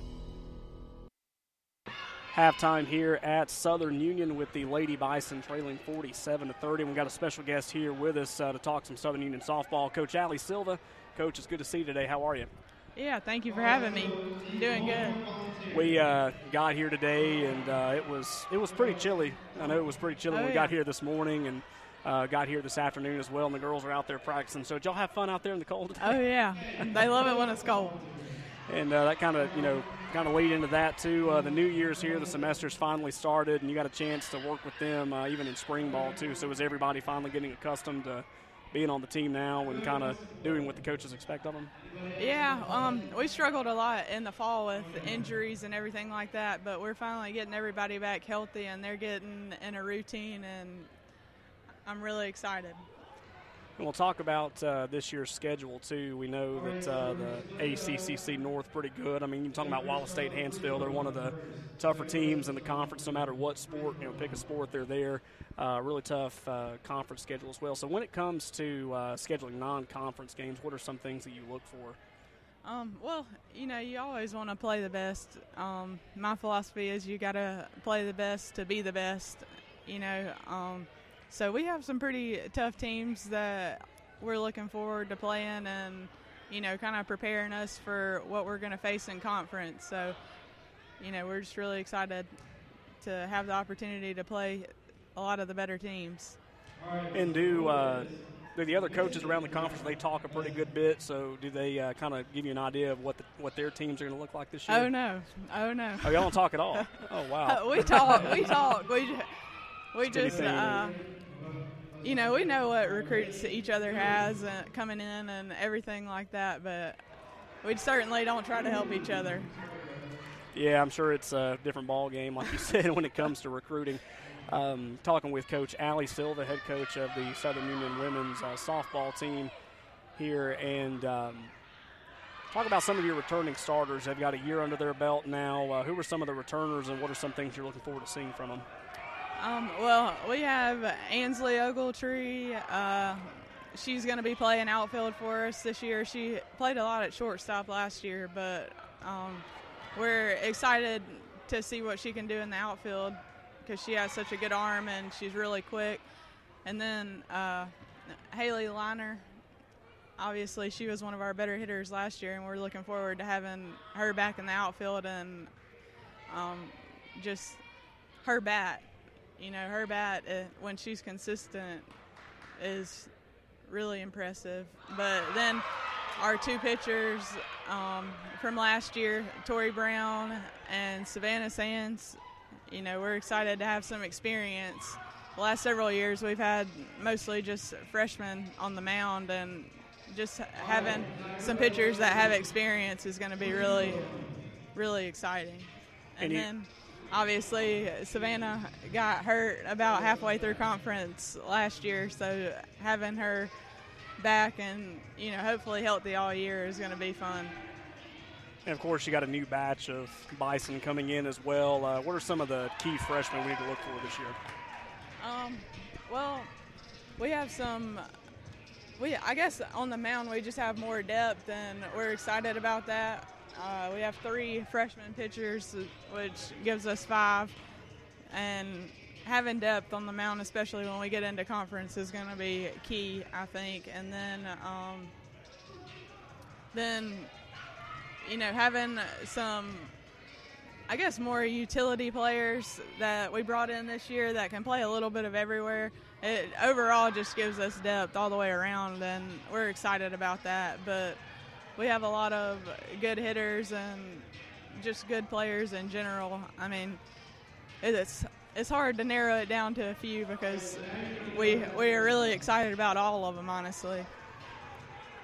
Halftime here at Southern Union with the Lady Bison trailing forty-seven to thirty. We've got a special guest here with us uh, to talk some Southern Union softball, Coach Allie Silva. Coach, it's good to see you today. How are you? Yeah, thank you for having me. I'm doing good. We uh, got here today, and uh, it was it was pretty chilly. I know it was pretty chilly. Oh, we yeah. got here this morning and uh, got here this afternoon as well, and the girls are out there practicing. So did y'all have fun out there in the cold today? Oh, yeah. They love it when it's cold. And uh, that kind of, you know, kind of lead into that, too. Uh, the new year's here. The semester's finally started, and you got a chance to work with them uh, even in spring ball, too. So is everybody finally getting accustomed to being on the team now and kind of doing what the coaches expect of them? Yeah, um, we struggled a lot in the fall with injuries and everything like that, but we're finally getting everybody back healthy, and they're getting in a routine, and I'm really excited. And we'll talk about uh, this year's schedule, too. We know that uh, the A C C C North pretty good. I mean, you're talking about Wallace State, Hanceville. They're one of the tougher teams in the conference, no matter what sport. You know, pick a sport, they're there. Uh, really tough uh, conference schedule as well. So when it comes to uh, scheduling non-conference games, what are some things that you look for? Um, well, you know, you always want to play the best. Um, my philosophy is you got to play the best to be the best, you know. Um, So we have some pretty tough teams that we're looking forward to playing and, you know, kind of preparing us for what we're going to face in conference. So, you know, we're just really excited to have the opportunity to play a lot of the better teams. And do uh, do the other coaches around the conference, they talk a pretty good bit, so do they uh, kind of give you an idea of what the, what their teams are going to look like this year? Oh, no. Oh, no. Oh, y'all don't talk at all? Oh, wow. we talk. We talk. We, we just, uh, you know, we know what recruits each other has uh, coming in and everything like that, but we certainly don't try to help each other. Yeah, I'm sure it's a different ball game, like you said, when it comes to recruiting. Um, talking with Coach Allie Silva, head coach of the Southern Union women's uh, softball team here. And um, talk about some of your returning starters. They've got a year under their belt now. Uh, who are some of the returners, and what are some things you're looking forward to seeing from them? Um, well, we have Ansley Ogletree. Uh, she's going to be playing outfield for us this year. She played a lot at shortstop last year, but um, we're excited to see what she can do in the outfield, because she has such a good arm and she's really quick. And then uh, Haley Liner, obviously she was one of our better hitters last year, and we're looking forward to having her back in the outfield and um, just her bat. You know, her bat, uh, when she's consistent, is really impressive. But then our two pitchers um, from last year, Tori Brown and Savannah Sands, you know, we're excited to have some experience. The last several years we've had mostly just freshmen on the mound, and just having some pitchers that have experience is going to be really, really exciting. And, and then obviously Savannah got hurt about halfway through conference last year, so having her back and, you know, hopefully healthy all year is going to be fun. And, of course, you got a new batch of Bison coming in as well. Uh, what are some of the key freshmen we need to look for this year? Um, well, we have some – we I guess on the mound we just have more depth, and we're excited about that. Uh, we have three freshman pitchers, which gives us five. And having depth on the mound, especially when we get into conference, is going to be key, I think. And then um, – then – you know, having some, I guess, more utility players that we brought in this year that can play a little bit of everywhere. It overall just gives us depth all the way around, and we're excited about that. But we have a lot of good hitters and just good players in general. I mean, it's it's hard to narrow it down to a few, because we we are really excited about all of them, honestly.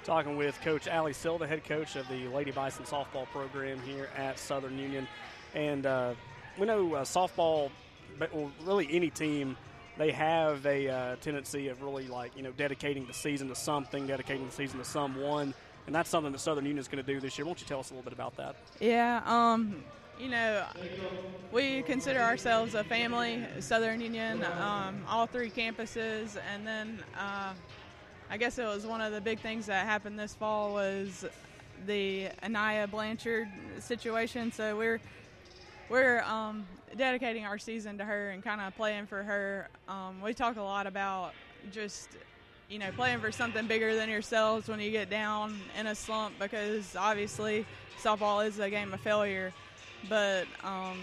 Talking with Coach Allie Silva, head coach of the Lady Bison softball program here at Southern Union. And uh, we know uh, softball, but, well, really any team, they have a uh, tendency of really, like, you know, dedicating the season to something, dedicating the season to someone. And that's something that Southern Union is going to do this year. Won't you tell us a little bit about that? Yeah, um, you know, we consider ourselves a family, Southern Union, um, all three campuses, and then uh, – I guess it was one of the big things that happened this fall was the Anaya Blanchard situation. So we're we're um, dedicating our season to her and kind of playing for her. Um, we talk a lot about just, you know, playing for something bigger than yourselves when you get down in a slump, because obviously softball is a game of failure. But, um,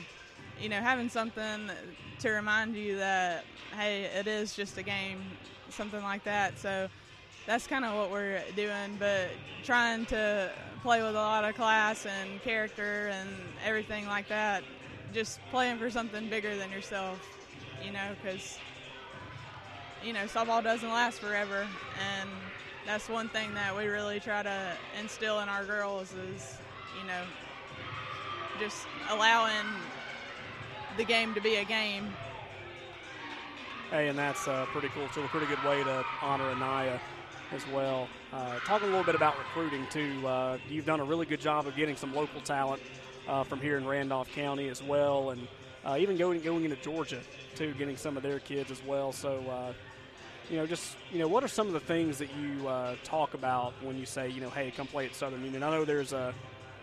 you know, having something to remind you that, hey, it is just a game, something like that. So that's kind of what we're doing, but trying to play with a lot of class and character and everything like that, just playing for something bigger than yourself, you know, because, you know, softball doesn't last forever, and that's one thing that we really try to instill in our girls is, you know, just allowing the game to be a game. Hey, and that's uh, pretty cool, too. A pretty good way to honor Anaya as well. Uh, talk a little bit about recruiting, too. Uh, you've done a really good job of getting some local talent uh, from here in Randolph County as well, and uh, even going going into Georgia, too, getting some of their kids as well. So, uh, you know, just, you know, what are some of the things that you uh, talk about when you say, you know, hey, come play at Southern Union? I know there's a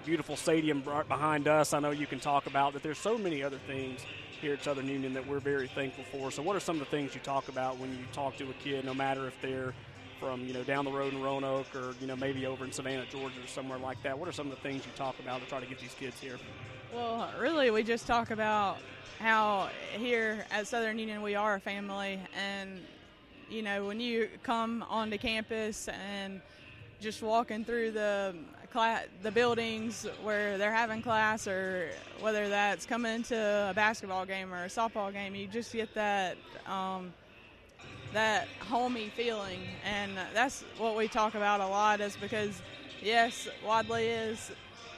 beautiful stadium right behind us. I know you can talk about that. There's so many other things here at Southern Union that we're very thankful for. So what are some of the things you talk about when you talk to a kid, no matter if they're from, you know, down the road in Roanoke or, you know, maybe over in Savannah, Georgia or somewhere like that? What are some of the things you talk about to try to get these kids here? Well, really, we just talk about how here at Southern Union we are a family. And, you know, when you come onto campus and just walking through the class, the buildings where they're having class, or whether that's coming to a basketball game or a softball game, you just get that um, that homey feeling. And that's what we talk about a lot, is because, yes, Wadley is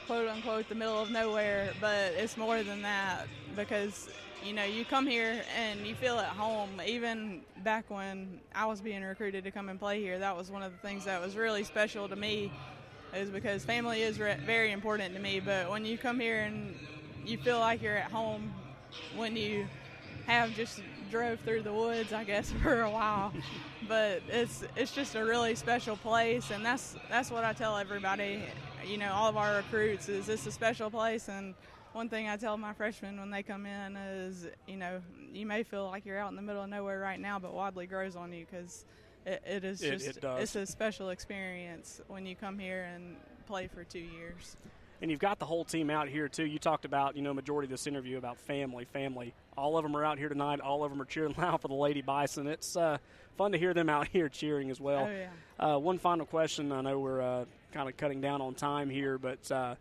quote-unquote the middle of nowhere, but it's more than that, because, you know, you come here and you feel at home. Even back when I was being recruited to come and play here, that was one of the things that was really special to me, is because family is re- very important to me. But when you come here and you feel like you're at home, when you have just drove through the woods, I guess, for a while, but it's it's just a really special place. And that's that's what I tell everybody, you know, all of our recruits, is it's a special place. And one thing I tell my freshmen when they come in is, you know, you may feel like you're out in the middle of nowhere right now, but Wadley grows on you, because it, it is it, just it it's a special experience when you come here and play for two years. And you've got the whole team out here, too. You talked about, you know, majority of this interview about family, family. All of them are out here tonight. All of them are cheering loud for the Lady Bison. It's uh, fun to hear them out here cheering as well. Oh, yeah. Uh, one final question. I know we're uh, kind of cutting down on time here, but uh,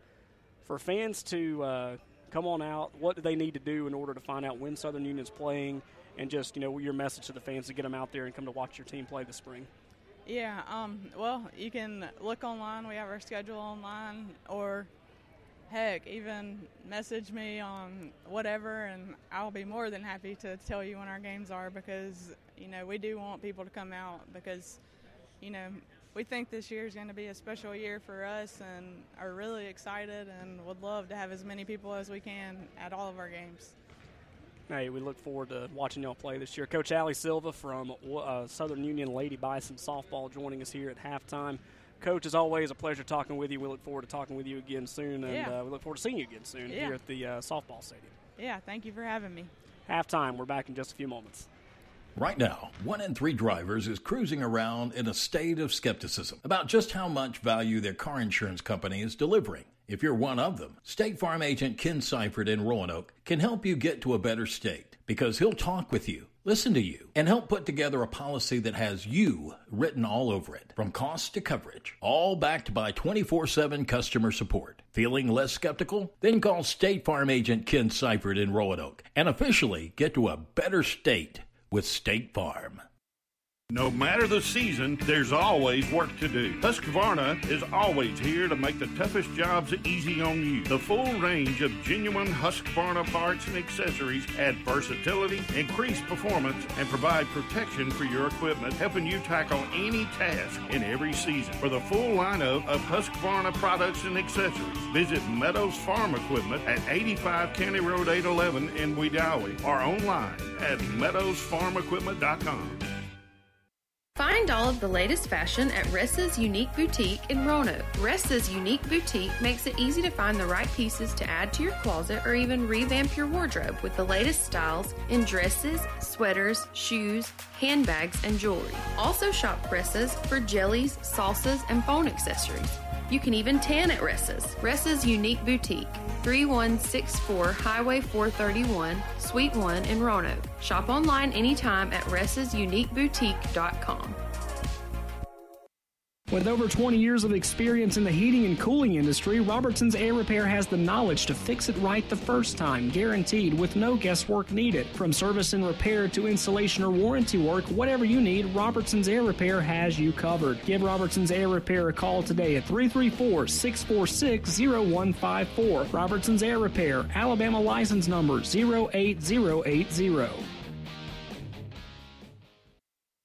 for fans to uh, come on out, what do they need to do in order to find out when Southern Union's playing, and just, you know, your message to the fans to get them out there and come to watch your team play this spring? Yeah, um, well, you can look online. We have our schedule online, or – heck, even message me on whatever, and I'll be more than happy to tell you when our games are, because, you know, we do want people to come out, because, you know, we think this year is going to be a special year for us, and are really excited and would love to have as many people as we can at all of our games. Hey, we look forward to watching y'all play this year. Coach Allie Silva from uh, Southern Union Lady Bison Softball joining us here at halftime. Coach, as always, a pleasure talking with you. We look forward to talking with you again soon, and yeah. uh, we look forward to seeing you again soon yeah. here at the uh, softball stadium. Yeah, thank you for having me. Halftime, we're back in just a few moments. Right now, one in three drivers is cruising around in a state of skepticism about just how much value their car insurance company is delivering. If you're one of them, State Farm agent Ken Seifert in Roanoke can help you get to a better state, because he'll talk with you, listen to you, and help put together a policy that has you written all over it, from cost to coverage, all backed by twenty-four seven customer support. Feeling less skeptical? Then call State Farm agent Ken Seifert in Roanoke and officially get to a better state with State Farm. No matter the season, there's always work to do. Husqvarna is always here to make the toughest jobs easy on you. The full range of genuine Husqvarna parts and accessories add versatility, increase performance, and provide protection for your equipment, helping you tackle any task in every season. For the full lineup of Husqvarna products and accessories, visit Meadows Farm Equipment at eighty-five County Road eight eleven in Wedowee, or online at meadows farm equipment dot com. Find all of the latest fashion at Ressa's Unique Boutique in Roanoke. Ressa's Unique Boutique makes it easy to find the right pieces to add to your closet or even revamp your wardrobe with the latest styles in dresses, sweaters, shoes, handbags, and jewelry. Also shop Ressa's for jellies, salsas, and phone accessories. You can even tan at Ressa's. Ressa's Unique Boutique, thirty-one sixty-four Highway four thirty-one, Suite one in Roanoke. Shop online anytime at ressas unique boutique dot com. With over twenty years of experience in the heating and cooling industry, Robertson's Air Repair has the knowledge to fix it right the first time, guaranteed, with no guesswork needed. From service and repair to installation or warranty work, whatever you need, Robertson's Air Repair has you covered. Give Robertson's Air Repair a call today at three three four, six four six, zero one five four. Robertson's Air Repair, Alabama license number zero eight zero eight zero.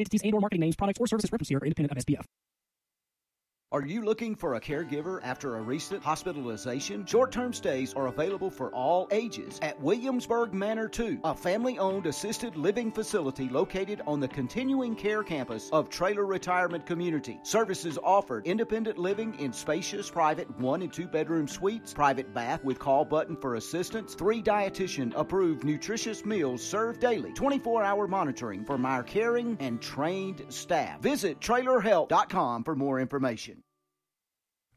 entities and or marketing names, products, or services referenced here are independent of S P F. Are you looking for a caregiver after a recent hospitalization? Short-term stays are available for all ages at Williamsburg Manor two, a family-owned assisted living facility located on the continuing care campus of Trailer Retirement Community. Services offered independent living in spacious private one- and two-bedroom suites, private bath with call button for assistance, three dietitian-approved nutritious meals served daily, twenty-four hour monitoring from our caring and trained staff. Visit trailer health dot com for more information.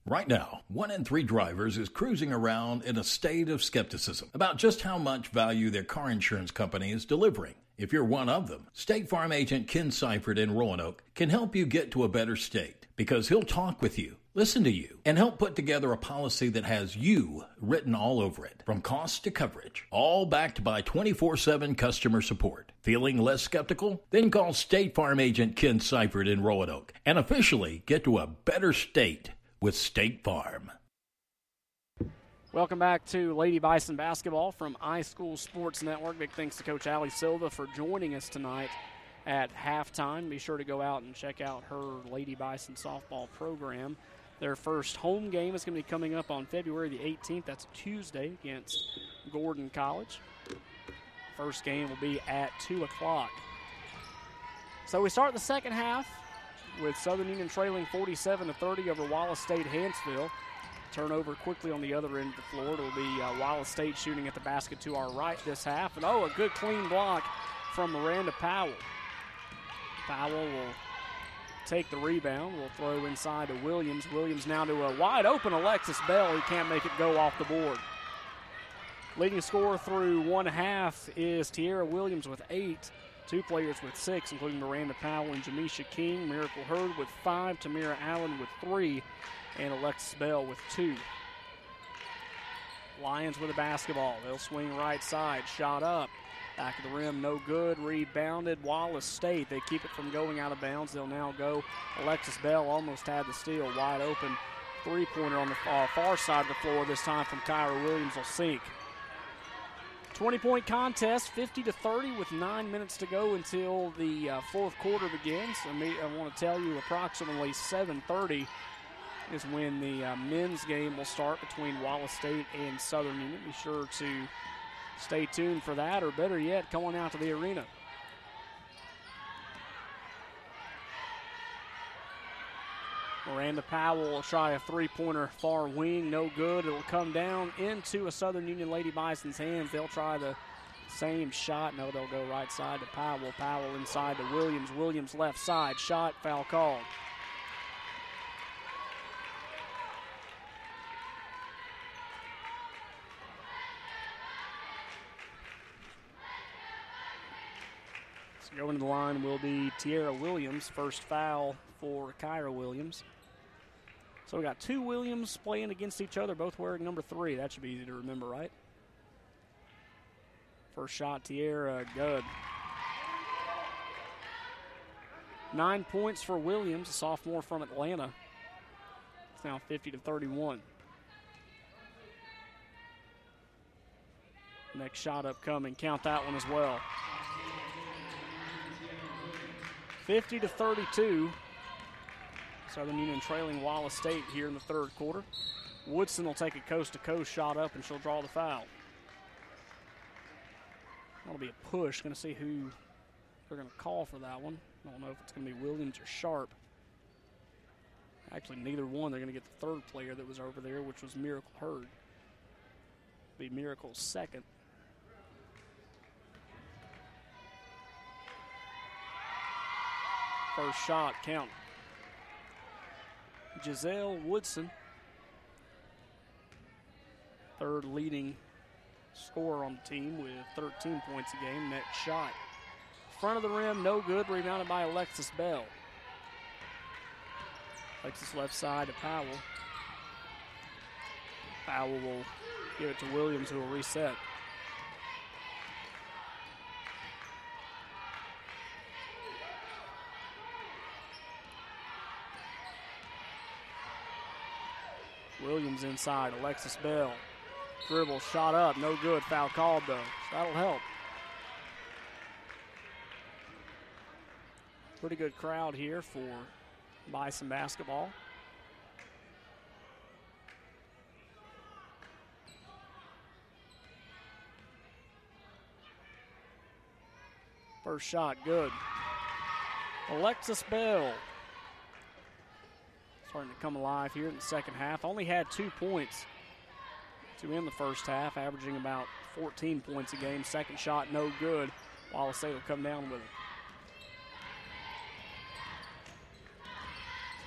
Right now, one in three drivers is cruising around in a state of skepticism about just how much value their car insurance company is delivering. If you're one of them, State Farm agent Ken Seifert in Roanoke can help you get to a better state because he'll talk with you, listen to you, and help put together a policy that has you written all over it, from cost to coverage, all backed by twenty-four seven customer support. Feeling less skeptical? Then call State Farm agent Ken Seifert in Roanoke and officially get to a better state with State Farm. Welcome back to Lady Bison Basketball from iSchool Sports Network. Big thanks to Coach Allie Silva for joining us tonight at halftime. Be sure to go out and check out her Lady Bison softball program. Their first home game is going to be coming up on February the eighteenth. That's Tuesday against Gordon College. First game will be at two o'clock. So we start the second half with Southern Union trailing forty-seven to thirty over Wallace State Hanceville. Turnover quickly on the other end of the floor. It'll be uh, Wallace State shooting at the basket to our right this half. And, oh, a good clean block from Miranda Powell. Powell will take the rebound. Will throw inside to Williams. Williams now to a wide-open Alexis Bell. He can't make it go off the board. Leading scorer through one half is Tierra Williams with eight. Two players with six, including Miranda Powell and Jamisha King. Miracle Hurd with five, Tamira Allen with three, and Alexis Bell with two. Lions with a basketball. They'll swing right side, shot up. Back of the rim, no good. Rebounded, Wallace State. They keep it from going out of bounds. They'll now go. Alexis Bell almost had the steal. Wide open three-pointer on the uh, far side of the floor. This time from Kyra Williams will sink. twenty-point contest, fifty to thirty with nine minutes to go until the uh, fourth quarter begins. I, mean, I want to tell you approximately seven thirty is when the uh, men's game will start between Wallace State and Southern Union. Be sure to stay tuned for that, or better yet, come on out to the arena. Miranda Powell will try a three-pointer far wing. No good. It will come down into a Southern Union Lady Bison's hands. They'll try the same shot. No, they'll go right side to Powell. Powell inside to Williams. Williams left side. Shot, foul called. So going to the line will be Tierra Williams. First foul for Kyra Williams. So we got two Williams playing against each other, both wearing number three. That should be easy to remember, right? First shot, Tierra, good. Nine points for Williams, a sophomore from Atlanta. It's now fifty to thirty-one. Next shot upcoming. Count that one as well. fifty to thirty-two. Southern Union trailing Wallace State here in the third quarter. Woodson will take a coast-to-coast shot up, and she'll draw the foul. That'll be a push. Going to see who they're going to call for that one. I don't know if it's going to be Williams or Sharp. Actually, neither one. They're going to get the third player that was over there, which was Miracle Hurd. Be Miracle's second. First shot count. Giselle Woodson, third leading scorer on the team with thirteen points a game. Next shot front of the rim, no good, rebounded by Alexis Bell. Alexis left side to Powell. Powell will give it to Williams, who will reset. Williams inside, Alexis Bell. Dribble, shot up, no good, foul called though, so that'll help. Pretty good crowd here for Bison basketball. First shot, good. Alexis Bell starting to come alive here in the second half. Only had two points to end the first half, averaging about fourteen points a game. Second shot, no good. Wallace State will come down with it.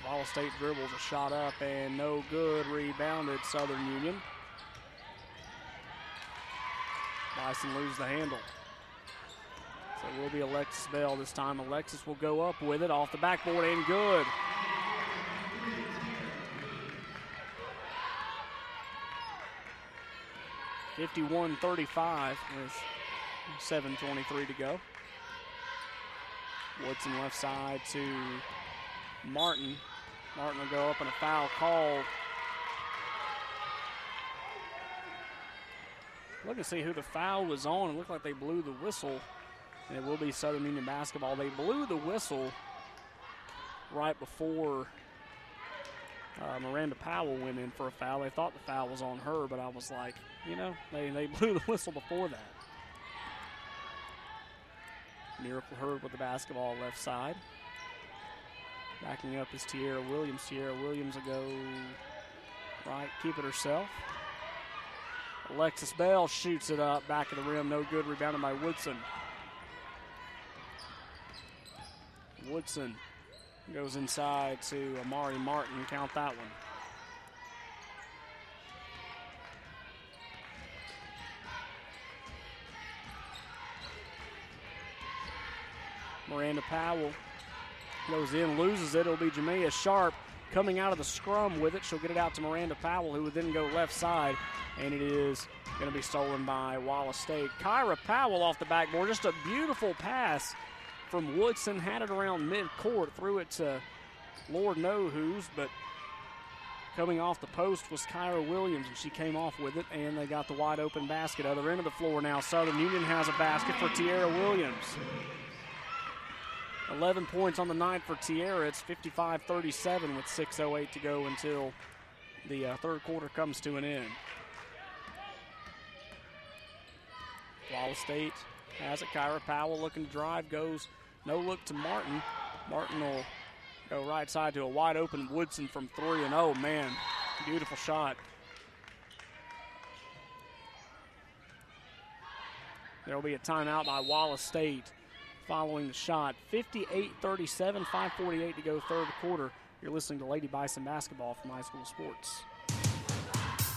Wallace State dribbles a shot up and no good. Rebounded Southern Union. Bison lose the handle. So it will be Alexis Bell this time. Alexis will go up with it off the backboard and good. fifty-one thirty-five with seven twenty-three to go. Woodson left side to Martin. Martin will go up and a foul called. Look and see who the foul was on. It looked like they blew the whistle. And it will be Southern Union basketball. They blew the whistle right before Uh, Miranda Powell went in for a foul. They thought the foul was on her, but I was like, you know, they, they blew the whistle before that. Miracle Hurd with the basketball left side. Backing up is Tierra Williams. Tierra Williams will go right, keep it herself. Alexis Bell shoots it up, back of the rim, no good, rebounded by Woodson. Woodson goes inside to Amari Martin. Count that one. Miranda Powell goes in, loses it. It'll be Jamia Sharp coming out of the scrum with it. She'll get it out to Miranda Powell, who would then go left side, and it is going to be stolen by Wallace State. Kyra Powell off the backboard. Just a beautiful pass from Woodson, had it around midcourt, threw it to Lord know who's, but coming off the post was Kyra Williams, and she came off with it, and they got the wide open basket. Other end of the floor now, Southern Union has a basket for Tierra Williams. eleven points on the night for Tierra. It's fifty-five thirty-seven with six oh eight to go until the uh, third quarter comes to an end. Wallace State has it. Kyra Powell looking to drive, goes no look to Martin. Martin will go right side to a wide open Woodson from three, and oh man, beautiful shot. There'll be a timeout by Wallace State following the shot. fifty-eight thirty-seven, five forty-eight to go third quarter. You're listening to Lady Bison Basketball from iSchool Sports.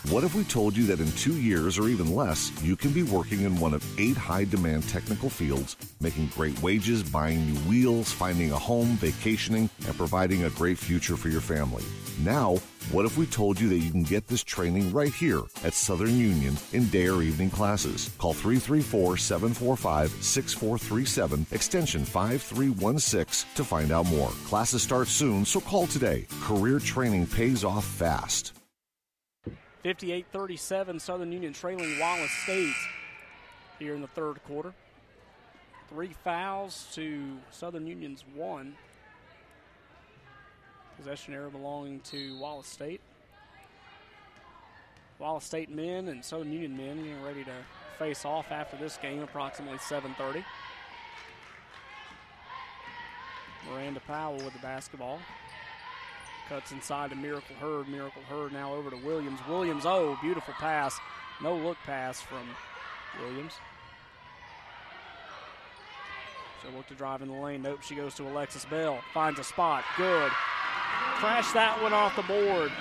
What if we told you that in two years or even less, you can be working in one of eight high-demand technical fields, making great wages, buying new wheels, finding a home, vacationing, and providing a great future for your family? Now, what if we told you that you can get this training right here at Southern Union in day or evening classes? Call three three four, seven four five, six four three seven, extension five three one six to find out more. Classes start soon, so call today. Career training pays off fast. fifty-eight thirty-seven, Southern Union trailing Wallace State here in the third quarter. Three fouls to Southern Union's one. Possession error belonging to Wallace State. Wallace State men and Southern Union men getting ready to face off after this game, approximately seven thirty. Miranda Powell with the basketball. Cuts inside to Miracle Hurd. Miracle Hurd now over to Williams. Williams, oh, beautiful pass. No look pass from Williams. So look to drive in the lane. Nope, she goes to Alexis Bell. Finds a spot. Good. Crashed that one off the board.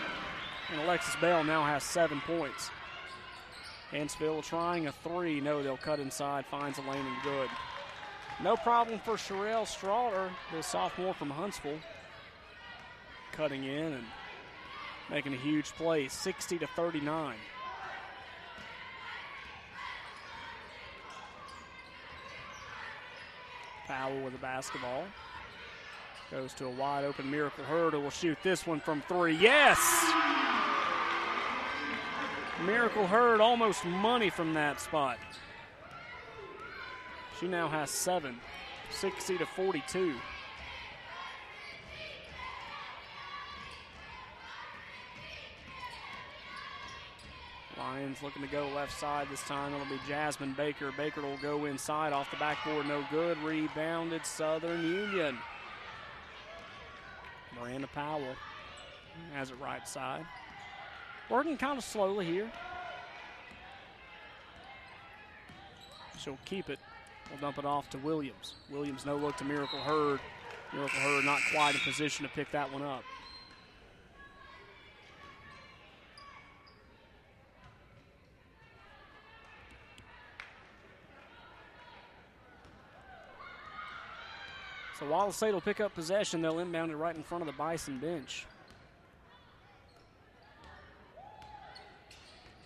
And Alexis Bell now has seven points. Hanceville trying a three. No, they'll cut inside. Finds a lane and good. No problem for Sherelle Strauder, the sophomore from Huntsville, cutting in and making a huge play, sixty to thirty-nine. Powell with the basketball. Goes to a wide open Miracle Herder. Will shoot this one from three. Yes! Miracle Herd almost money from that spot. She now has seven, sixty to forty-two. Lions looking to go left side this time. It'll be Jasmine Baker. Baker will go inside off the backboard. No good. Rebounded Southern Union. Miranda Powell has it right side. Working kind of slowly here. She'll keep it. We'll dump it off to Williams. Williams no look to Miracle Hurd. Miracle Hurd not quite in position to pick that one up. So Wallace State will pick up possession. They'll inbound it right in front of the Bison bench.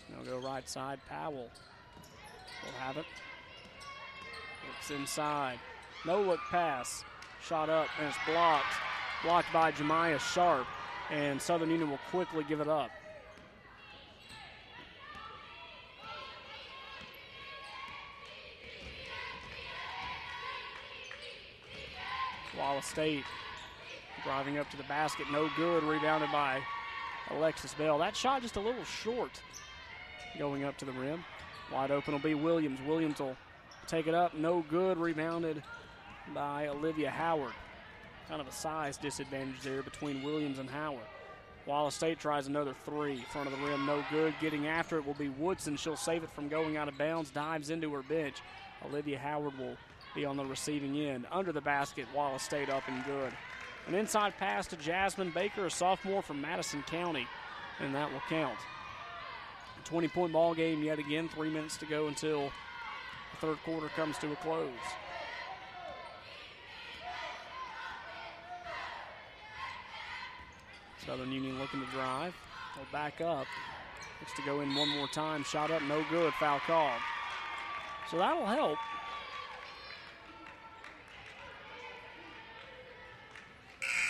They'll go right side. Powell will have it. Looks inside. No look pass. Shot up and it's blocked. Blocked by Jemiah Sharp. And Southern Union will quickly give it up. Wallace State driving up to the basket, no good, rebounded by Alexis Bell. That shot just a little short going up to the rim. Wide open will be Williams. Williams will take it up, no good, rebounded by Olivia Howard. Kind of a size disadvantage there between Williams and Howard. Wallace State tries another three, front of the rim, no good. Getting after it will be Woodson. She'll save it from going out of bounds, dives into her bench. Olivia Howard will be on the receiving end. Under the basket, Wallace State up and good. An inside pass to Jasmine Baker, a sophomore from Madison County, and that will count. A twenty-point ball game yet again, three minutes to go until the third quarter comes to a close. Southern Union looking to drive. They'll back up. Looks to go in one more time. Shot up, no good, foul called. So that'll help.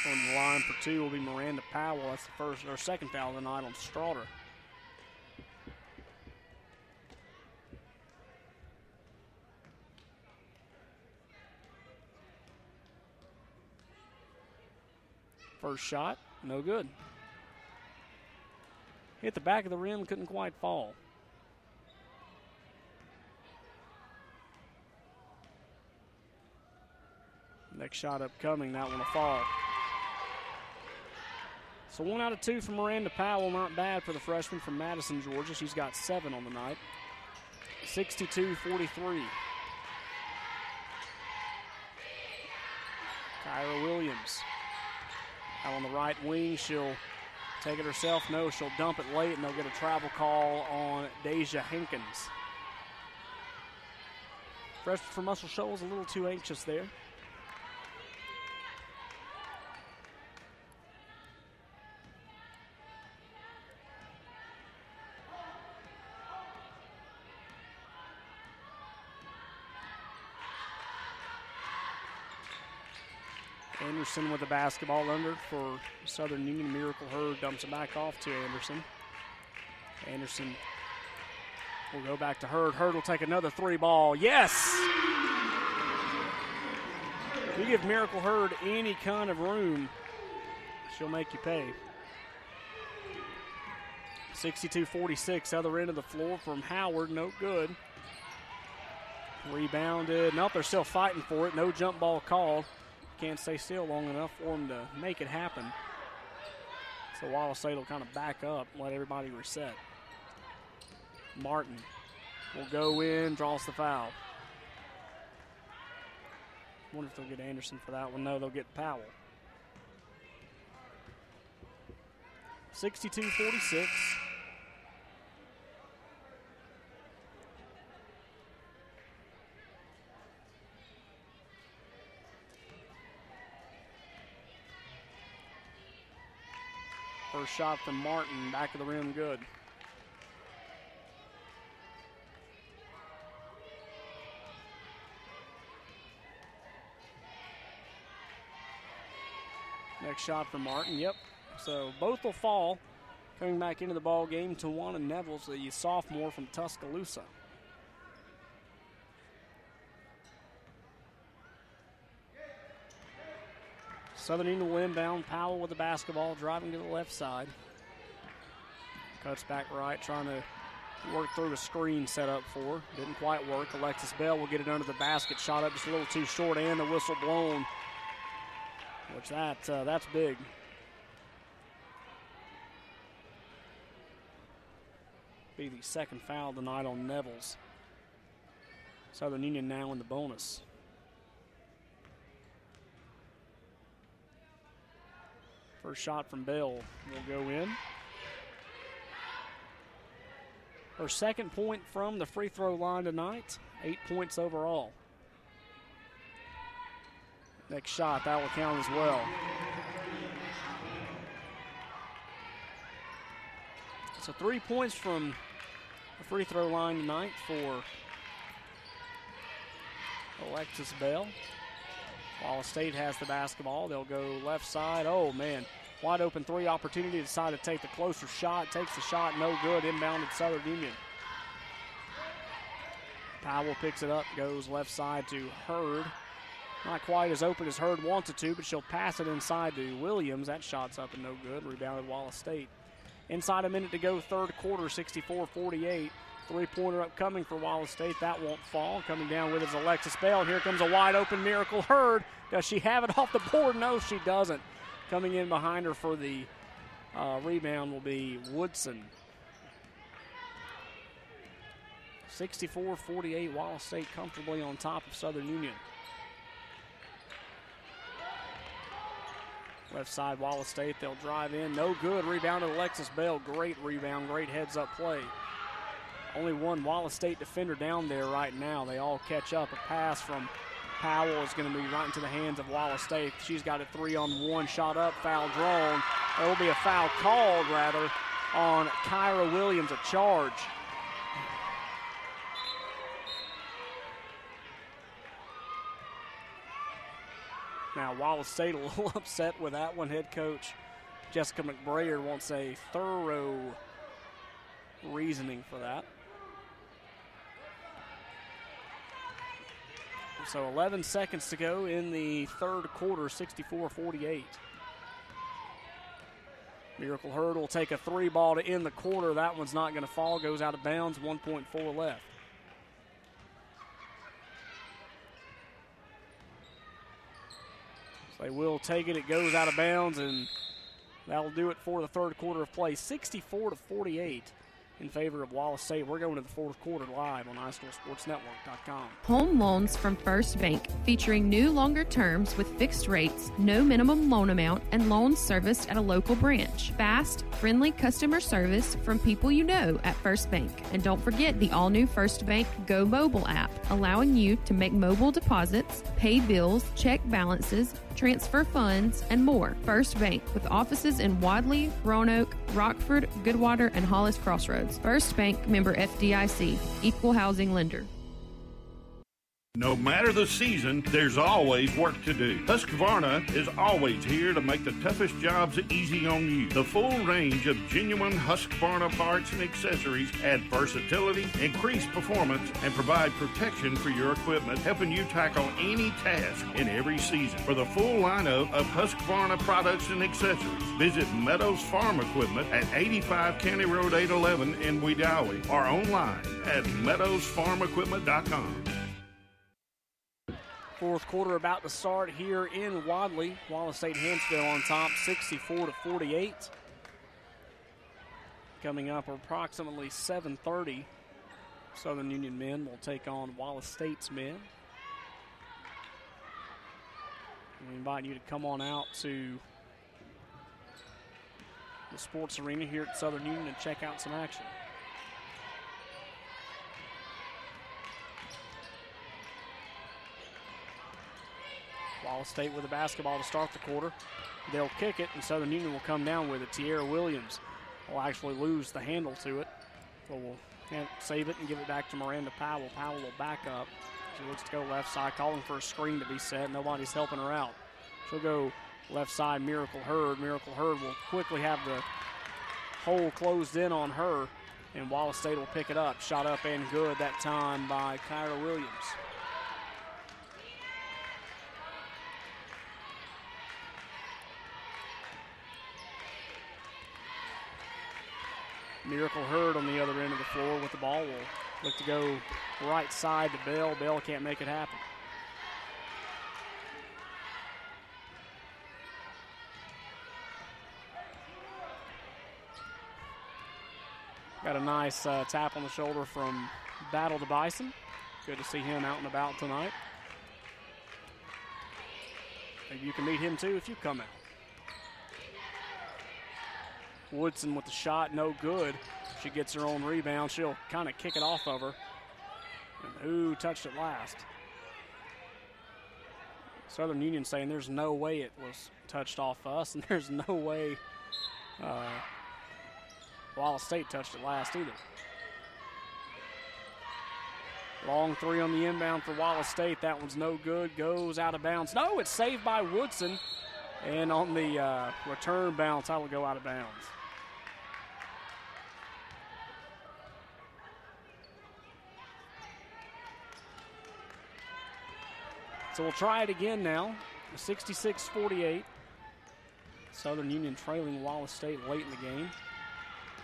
On the line for two will be Miranda Powell. That's the first or second foul of the night on Strauder. First shot, no good. Hit the back of the rim, couldn't quite fall. Next shot upcoming, that one will fall. So one out of two for Miranda Powell, not bad for the freshman from Madison, Georgia. She's got seven on the night. sixty-two forty-three. Kyra Williams out on the right wing. She'll take it herself. No, she'll dump it late, and they'll get a travel call on Deja Hankins. Freshman from Muscle Shoals a little too anxious there. Anderson with the basketball under for Southern Union. Miracle Herd dumps it back off to Anderson. Anderson will go back to Herd. Herd will take another three ball. Yes! If you give Miracle Herd any kind of room, she'll make you pay. sixty-two forty-six, other end of the floor from Howard. No good. Rebounded. Nope, they're still fighting for it. No jump ball called. Can't stay still long enough for them to make it happen. So Wallace State will kind of back up, let everybody reset. Martin will go in, draws the foul. Wonder if they'll get Anderson for that one. No, they'll get Powell. sixty-two forty-six. First shot from Martin, back of the rim, good. Next shot from Martin, yep. So both will fall. Coming back into the ball game, Tawana Nevels, the sophomore from Tuscaloosa. Southern Union will inbound. Powell with the basketball, driving to the left side. Cuts back right, trying to work through the screen set up for. Didn't quite work. Alexis Bell will get it under the basket. Shot up just a little too short, and the whistle blown. Which that uh, that's big. Be the second foul tonight on Nevels. Southern Union now in the bonus. First shot from Bell will go in. Her second point from the free throw line tonight, eight points overall. Next shot, that will count as well. So three points from the free throw line tonight for Alexis Bell. Wallace State has the basketball. They'll go left side. Oh, man. Wide open three opportunity. Decided to take the closer shot. Takes the shot. No good. Inbounded Southern Union. Powell picks it up. Goes left side to Hurd. Not quite as open as Hurd wants it to, but she'll pass it inside to Williams. That shot's up and no good. Rebounded Wallace State. Inside a minute to go, third quarter, sixty-four forty-eight. Three-pointer upcoming for Wallace State. That won't fall. Coming down with it is Alexis Bell. Here comes a wide-open miracle. Hurd, does she have it off the board? No, she doesn't. Coming in behind her for the uh, rebound will be Woodson. sixty-four forty-eight, Wallace State comfortably on top of Southern Union. Left side, Wallace State, they'll drive in. No good, rebound to Alexis Bell. Great rebound, great heads-up play. Only one Wallace State defender down there right now. They all catch up. A pass from Powell is going to be right into the hands of Wallace State. She's got a three-on-one, shot up, foul drawn. There will be a foul called, rather, on Kyra Williams, a charge. Now, Wallace State a little upset with that one. Head coach Jessica McBrayer wants a thorough reasoning for that. So eleven seconds to go in the third quarter, sixty-four forty-eight. Miracle Hurd will take a three ball to end the quarter. That one's not going to fall. Goes out of bounds, one point four left. They will take it. It goes out of bounds, and that'll do it for the third quarter of play. sixty-four to forty-eight in favor of Wallace State. We're going to the fourth quarter live on i school sports network dot com. Home loans from First Bank, featuring new longer terms with fixed rates, no minimum loan amount, and loans serviced at a local branch. Fast, friendly customer service from people you know at First Bank. And don't forget the all-new First Bank Go Mobile app, allowing you to make mobile deposits, pay bills, check balances, transfer funds, and more. First Bank, with offices in Wadley, Roanoke, Rockford, Goodwater, and Hollis Crossroads. First Bank, member F D I C, equal housing lender. No matter the season, there's always work to do. Husqvarna is always here to make the toughest jobs easy on you. The full range of genuine Husqvarna parts and accessories add versatility, increase performance, and provide protection for your equipment, helping you tackle any task in every season. For the full lineup of Husqvarna products and accessories, visit Meadows Farm Equipment at eighty-five County Road eight eleven in Wedowee or online at meadows farm equipment dot com. Fourth quarter about to start here in Wadley. Wallace State Hanceville on top, sixty-four to forty-eight. Coming up approximately seven thirty, Southern Union men will take on Wallace State's men. We invite you to come on out to the sports arena here at Southern Union and check out some action. Wallace State with the basketball to start the quarter. They'll kick it, and Southern Union will come down with it. Tierra Williams will actually lose the handle to it, but we'll save it and give it back to Miranda Powell. Powell will back up. She looks to go left side, calling for a screen to be set. Nobody's helping her out. She'll go left side, Miracle Hurd. Miracle Hurd will quickly have the hole closed in on her, and Wallace State will pick it up. Shot up and good that time by Kyra Williams. Miracle Hurd on the other end of the floor with the ball will look to go right side to Bell. Bell can't make it happen. Got a nice uh, tap on the shoulder from Battle to Bison. Good to see him out and about tonight. Maybe you can meet him too if you come out. Woodson with the shot, no good. She gets her own rebound. She'll kind of kick it off of her. And who touched it last? Southern Union saying there's no way it was touched off us, and there's no way uh, Wallace State touched it last either. Long three on the inbound for Wallace State. That one's no good. Goes out of bounds. No, it's saved by Woodson. And on the uh, return bounce, I will go out of bounds. So we'll try it again now. sixty-six forty-eight. Southern Union trailing Wallace State late in the game.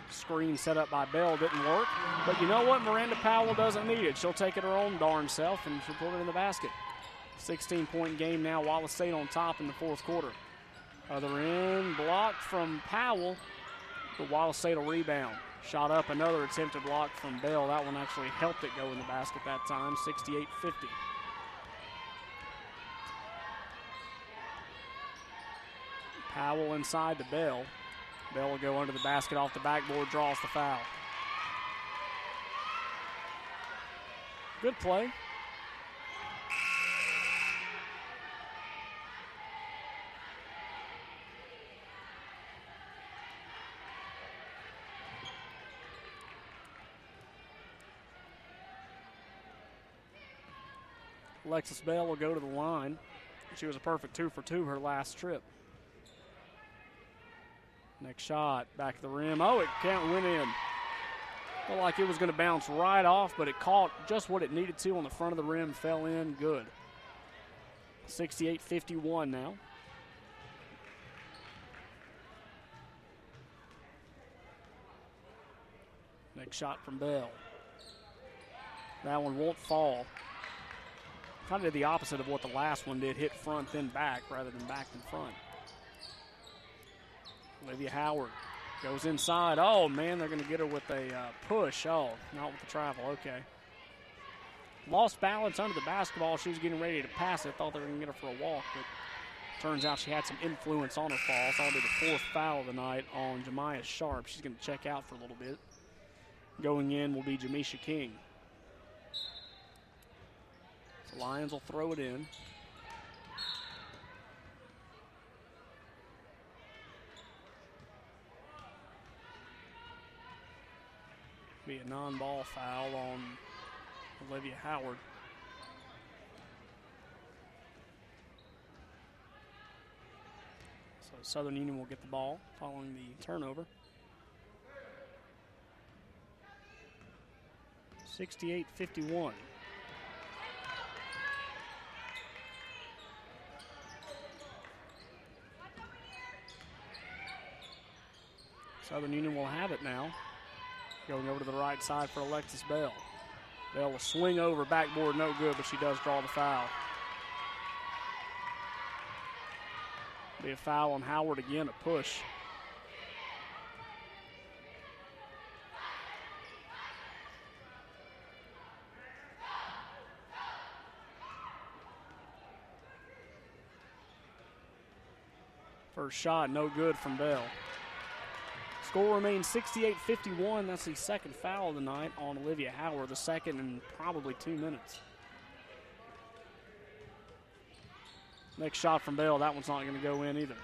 Screen set up by Bell didn't work. But you know what? Miranda Powell doesn't need it. She'll take it her own darn self and she'll put it in the basket. sixteen-point game now. Wallace State on top in the fourth quarter. Other end blocked from Powell, but Wallace State will rebound. Shot up, another attempted block from Bell. That one actually helped it go in the basket that time, sixty-eight fifty. Powell inside to Bell. Bell will go under the basket off the backboard, draws the foul. Good play. Alexis Bell will go to the line. She was a perfect two for two her last trip. Next shot, back to the rim. Oh, it can't win in. Felt like it was going to bounce right off, but it caught just what it needed to on the front of the rim, fell in, good. sixty-eight fifty-one now. Next shot from Bell. That one won't fall. Kind of did the opposite of what the last one did, hit front then back rather than back and front. Olivia Howard goes inside. Oh, man, they're going to get her with a uh, push. Oh, not with the travel. Okay. Lost balance under the basketball. She was getting ready to pass it. Thought they were going to get her for a walk, but turns out she had some influence on her fall. So I'll do the fourth foul of the night on Jamiah Sharp. She's going to check out for a little bit. Going in will be Jamisha King. The Lions will throw it in. Be a non-ball foul on Olivia Howard. So Southern Union will get the ball following the turnover. sixty-eight fifty-one. Southern Union will have it now. Going over to the right side for Alexis Bell. Bell will swing over, backboard no good, but she does draw the foul. Be a foul on Howard again, a push. First shot, no good from Bell. Score remains sixty-eight fifty-one. That's the second foul of the night on Olivia Howard, the second in probably two minutes. Next shot from Bell, that one's not going to go in either.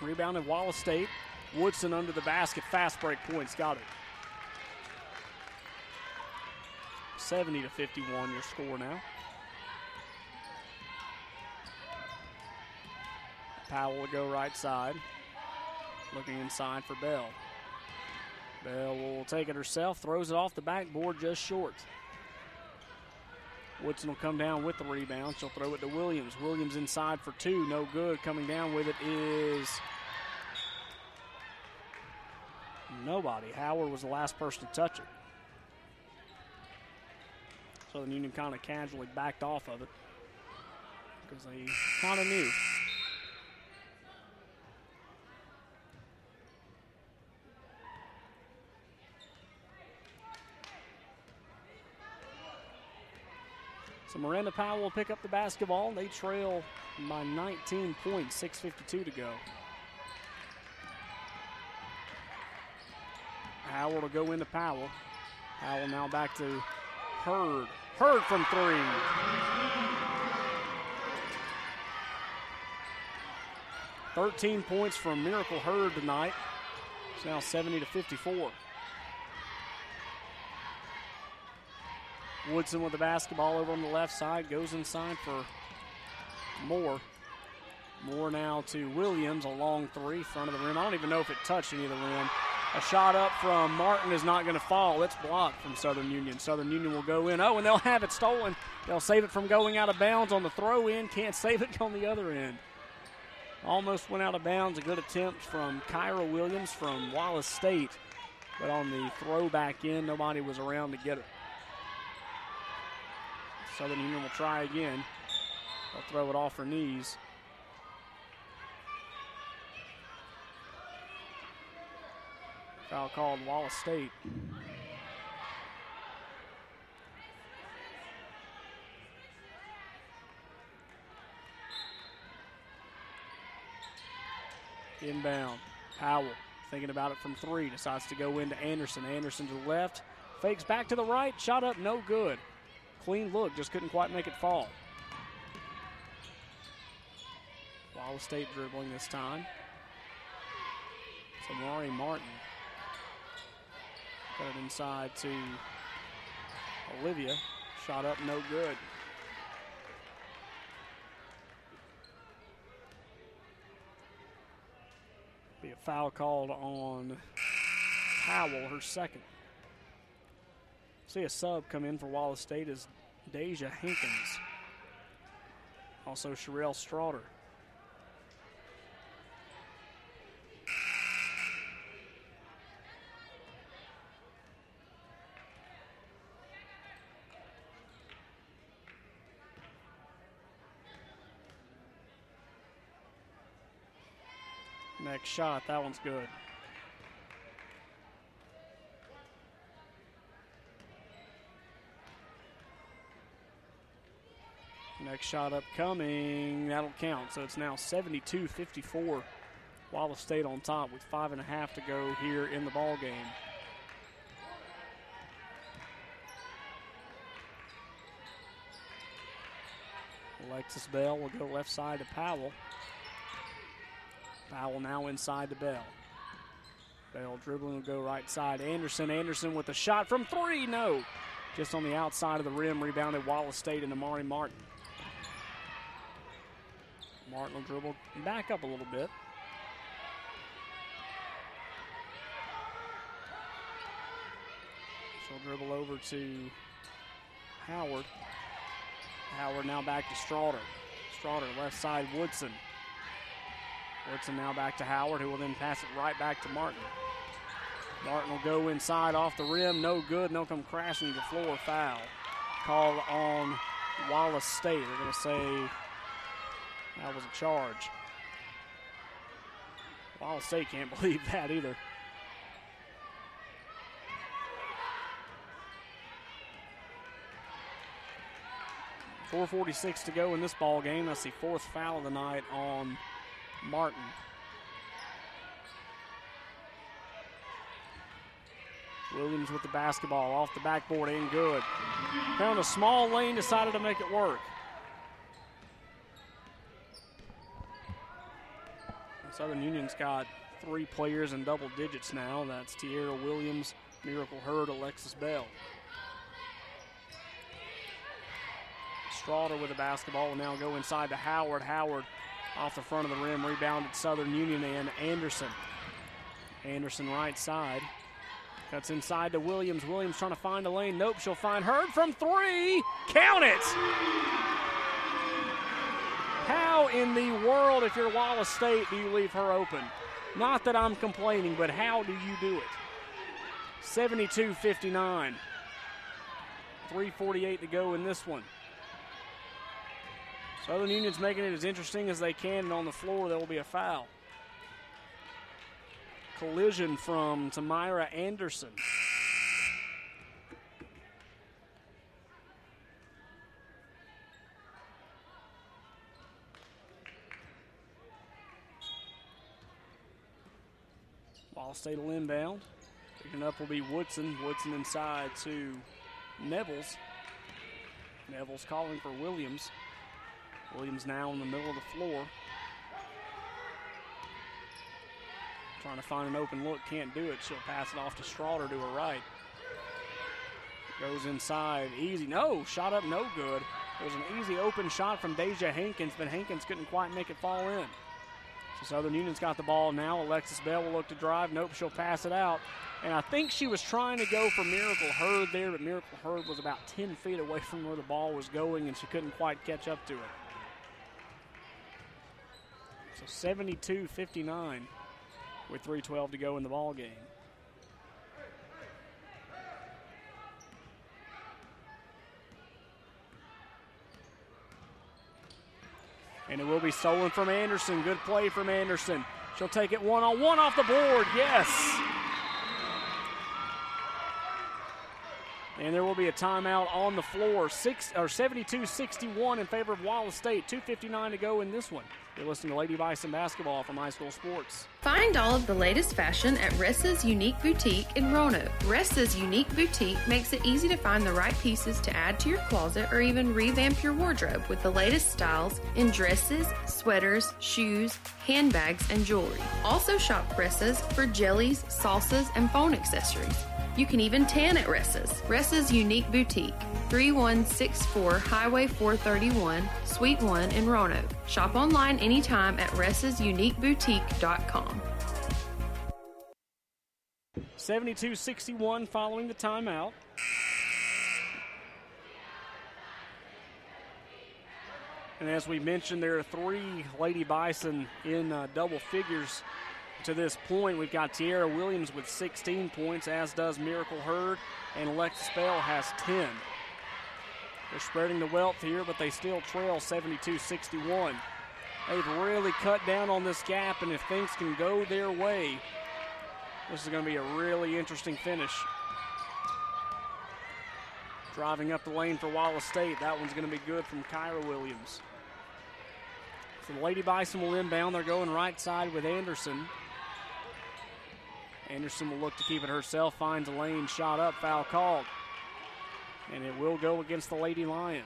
Rebounded Wallace State. Woodson under the basket, fast break points, got it. seventy to fifty-one, your score now. Powell will go right side, looking inside for Bell. Bell will take it herself, throws it off the backboard just short. Woodson will come down with the rebound. She'll throw it to Williams. Williams inside for two, no good. Coming down with it is nobody. Howard was the last person to touch it. Southern Union kind of casually backed off of it because they kind of knew. So Miranda Powell will pick up the basketball. They trail by nineteen points, six fifty-two to go. Howard will go into Powell. Powell now back to Hurd. Hurd from three. thirteen points from Miracle Hurd tonight. It's now seventy to fifty-four. Woodson with the basketball over on the left side, goes inside for Moore. Moore now to Williams, a long three, front of the rim. I don't even know if it touched any of the rim. A shot up from Martin is not going to fall. It's blocked from Southern Union. Southern Union will go in. Oh, and they'll have it stolen. They'll save it from going out of bounds on the throw in. Can't save it on the other end. Almost went out of bounds. A good attempt from Kyra Williams from Wallace State. But on the throw back in, nobody was around to get it. Southern Union will try again. They'll throw it off her knees. Foul called Wallace State. Inbound. Powell thinking about it from three. Decides to go into Anderson. Anderson to the left. Fakes back to the right. Shot up, no good. Clean look, just couldn't quite make it fall. Wallace State dribbling this time. Samari Martin. Cut it inside to Olivia. Shot up, no good. Be a foul called on Powell, her second. See a sub come in for Wallace State is Deja Hankins. Also Sherelle Strauder. Next shot, that one's good. Next shot upcoming, that'll count. So it's now seventy-two fifty-four. Wallace State on top with five and a half to go here in the ball game. Alexis Bell will go left side to Powell. Powell now inside to Bell. Bell dribbling will go right side. Anderson, Anderson with a shot from three, no. Just on the outside of the rim, rebounded Wallace State and Amari Martin. Martin will dribble back up a little bit. She'll dribble over to Howard. Howard now back to Strauder. Strauder, left side, Woodson. Woodson now back to Howard, who will then pass it right back to Martin. Martin will go inside off the rim. No good. No come crashing to the floor. Foul. Call on Wallace State. They're going to say that was a charge. Wallace State can't believe that either. four forty-six to go in this ball game. That's the fourth foul of the night on Martin. Williams with the basketball off the backboard, ain't good. Found a small lane, decided to make it work. Southern Union's got three players in double digits now. That's Tierra Williams, Miracle Hurd, Alexis Bell. Strauder with the basketball will now go inside to Howard. Howard off the front of the rim, rebounded Southern Union and Anderson. Anderson right side. Cuts inside to Williams. Williams trying to find a lane. Nope, she'll find Hurd from three. Count it! How in the world, if you're Wallace State, do you leave her open? Not that I'm complaining, but how do you do it? seventy-two fifty-nine. three forty-eight to go in this one. Southern Union's making it as interesting as they can, and on the floor there will be a foul. Collision from Tamira Anderson. Wallace State will inbound. Picking up will be Woodson. Woodson inside to Nevels. Nevels calling for Williams. Williams now in the middle of the floor. Trying to find an open look, can't do it. She'll pass it off to Strauder to her right. Goes inside, easy, no, shot up, no good. There's an easy open shot from Deja Hankins, but Hankins couldn't quite make it fall in. So Southern Union's got the ball now. Alexis Bell will look to drive, nope, she'll pass it out. And I think she was trying to go for Miracle Hurd there, but Miracle Hurd was about ten feet away from where the ball was going, and she couldn't quite catch up to it. So seventy-two fifty-nine. With three twelve to go in the ball game. And it will be stolen from Anderson. Good play from Anderson. She'll take it one-on-one off the board, yes. And there will be a timeout on the floor, six or seventy-two sixty-one in favor of Wallace State, two fifty-nine to go in this one. You're listening to Lady Bison Basketball from iSchool Sports. Find all of the latest fashion at Ressa's Unique Boutique in Roanoke. Ressa's Unique Boutique makes it easy to find the right pieces to add to your closet or even revamp your wardrobe with the latest styles in dresses, sweaters, shoes, handbags, and jewelry. Also shop Ressa's for jellies, salsas, and phone accessories. You can even tan at Ressa's. Ressa's Unique Boutique, thirty-one sixty-four Highway four thirty-one, Suite one in Roanoke. Shop online anytime at ressas unique boutique dot com. seventy-two sixty-one following the timeout. And as we mentioned, there are three Lady Bison in uh, double figures. To this point, we've got Tierra Williams with sixteen points, as does Miracle Hurd, and Alexis Bell has ten. They're spreading the wealth here, but they still trail seventy-two sixty-one. They've really cut down on this gap, and if things can go their way, this is going to be a really interesting finish. Driving up the lane for Wallace State, that one's going to be good from Kyra Williams. So the Lady Bison will inbound. They're going right side with Anderson. Anderson will look to keep it herself, finds a lane, shot up, foul called. And it will go against the Lady Lions.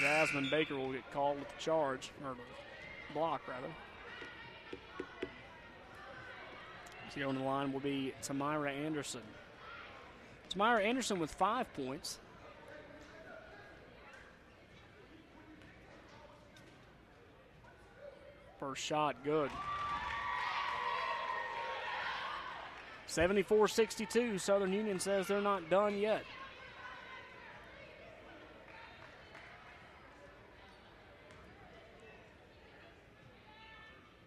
Jasmine Baker will get called with the charge, or the block rather. So on the line will be Tamira Anderson. Tamira Anderson with five points. First shot, good. seventy-four sixty-two, Southern Union says they're not done yet.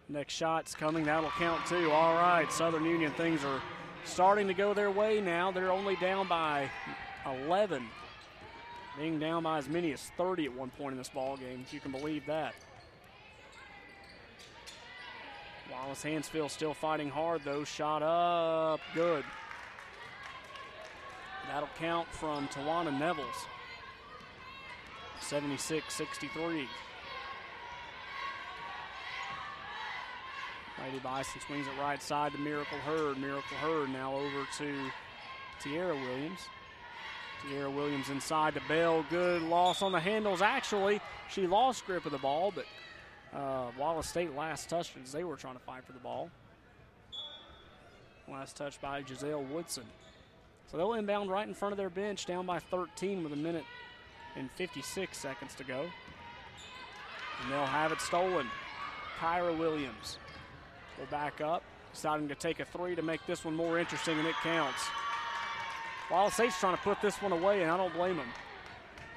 Next shot's coming, that'll count too. All right, Southern Union, things are starting to go their way now. They're only down by eleven. Being down by as many as thirty at one point in this ball game, if you can believe that. Wallace Hansville still fighting hard, though. Shot up. Good. That'll count from Tawana Nevels. seventy-six sixty-three. Lady Bison swings it right side to Miracle Hurd. Miracle Hurd now over to Tierra Williams. Kiara Williams inside to Bell. Good loss on the handles, actually. She lost grip of the ball, but uh, Wallace State last touched as they were trying to fight for the ball. Last touch by Giselle Woodson. So they'll inbound right in front of their bench, down by thirteen with a minute and fifty-six seconds to go. And they'll have it stolen. Kyra Williams will back up, deciding to take a three to make this one more interesting, and it counts. Wallace State's trying to put this one away, and I don't blame them.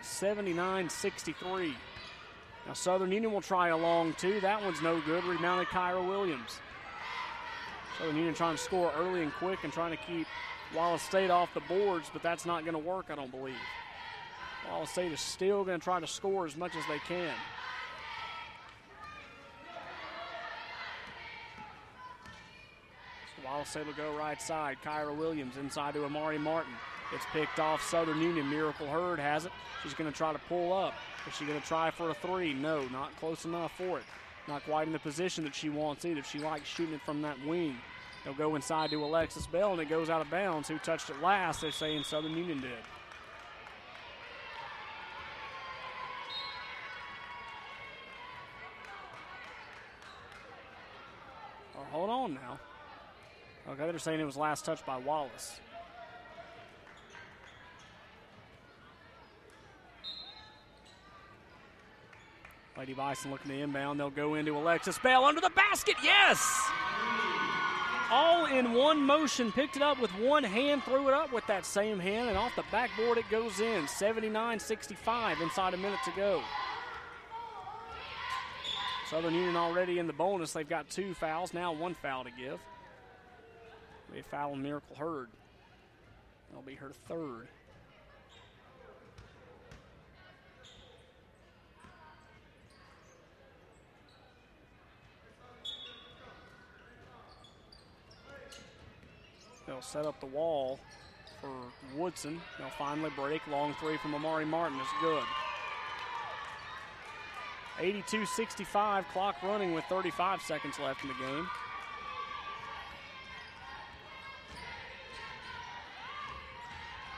seventy-nine sixty-three. Now Southern Union will try a long two. That one's no good. Rebounded Kyra Williams. Southern Union trying to score early and quick and trying to keep Wallace State off the boards, but that's not going to work, I don't believe. Wallace State is still going to try to score as much as they can. So Wallace State will go right side. Kyra Williams inside to Amari Martin. It's picked off Southern Union. Miracle Hurd has it. She's going to try to pull up. Is she going to try for a three? No, not close enough for it. Not quite in the position that she wants either. She likes shooting it from that wing. They'll go inside to Alexis Bell, and it goes out of bounds. Who touched it last? They're saying Southern Union did. Oh, hold on now. Okay, they're saying it was last touched by Wallace. Lady Bison looking to inbound. They'll go into Alexis Bell under the basket. Yes! All in one motion. Picked it up with one hand, threw it up with that same hand, and off the backboard it goes in. seventy-nine sixty-five inside a minute to go. Southern Union already in the bonus. They've got two fouls. Now one foul to give. They foul on Miracle Hurd. That'll be her third. They'll set up the wall for Woodson. They'll finally break. Long three from Amari Martin is good. eighty-two sixty-five, clock running with thirty-five seconds left in the game.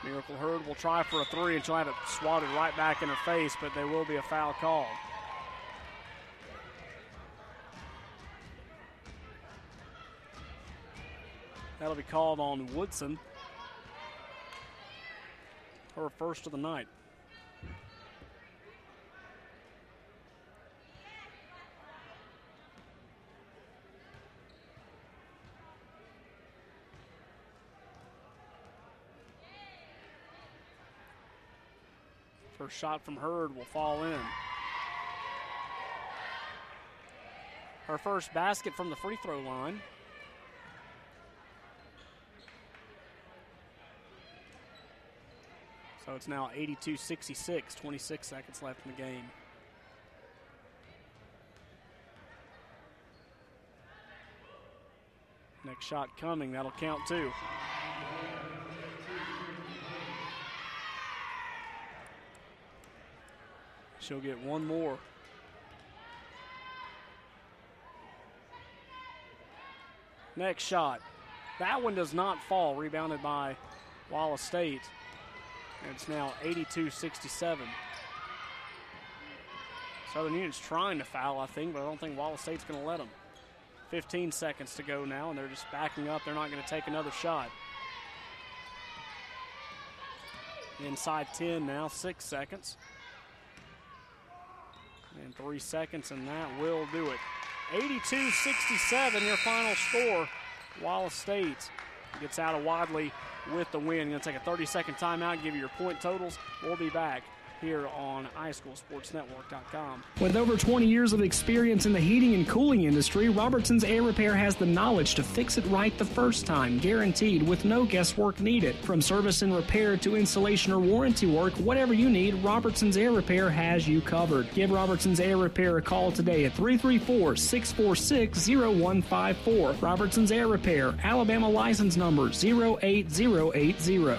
Miracle Hurd will try for a three, and she'll have it swatted right back in her face, but there will be a foul called. That'll be called on Woodson, her first of the night. First shot from Hurd will fall in. Her first basket from the free throw line. So it's now eighty-two sixty-six, twenty-six seconds left in the game. Next shot coming, that'll count too. She'll get one more. Next shot. That one does not fall, rebounded by Wallace State. And it's now eighty-two sixty-seven. Southern Union's trying to foul, I think, but I don't think Wallace State's going to let them. fifteen seconds to go now, and they're just backing up. They're not going to take another shot. Inside ten now, six seconds. And three seconds, and that will do it. eighty-two sixty-seven, your final score. Wallace State gets out of Wadley with the win. Going to take a thirty-second timeout, give you your point totals. We'll be back here on i school sports network dot com. With over twenty years of experience in the heating and cooling industry, Robertson's Air Repair has the knowledge to fix it right the first time, guaranteed, with no guesswork needed. From service and repair to installation or warranty work, whatever you need, Robertson's Air Repair has you covered. Give Robertson's Air Repair a call today at three three four, six four six, zero one five four. Robertson's Air Repair, Alabama license number zero eight zero eight zero.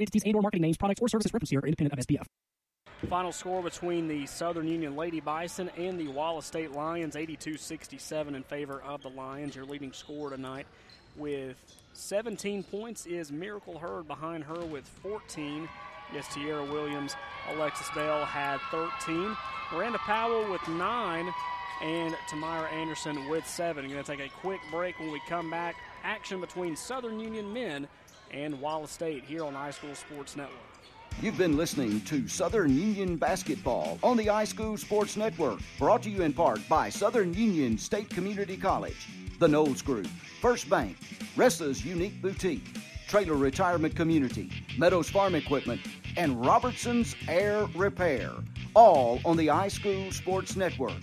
entities and or marketing names, products, or services referenced here are independent of S P F. Final score between the Southern Union Lady Bison and the Wallace State Lions, eighty-two sixty-seven in favor of the Lions. Your leading scorer tonight with seventeen points is Miracle Hurd, behind her with fourteen. Yes, Tierra Williams, Alexis Bell had thirteen. Miranda Powell with nine. And Tamira Anderson with seven. We're going to take a quick break. When we come back, action between Southern Union men and Wallace State here on iSchool Sports Network. You've been listening to Southern Union Basketball on the iSchool Sports Network, brought to you in part by Southern Union State Community College, the Knowles Group, First Bank, Ressa's Unique Boutique, Trailer Retirement Community, Meadows Farm Equipment, and Robertson's Air Repair, all on the iSchool Sports Network.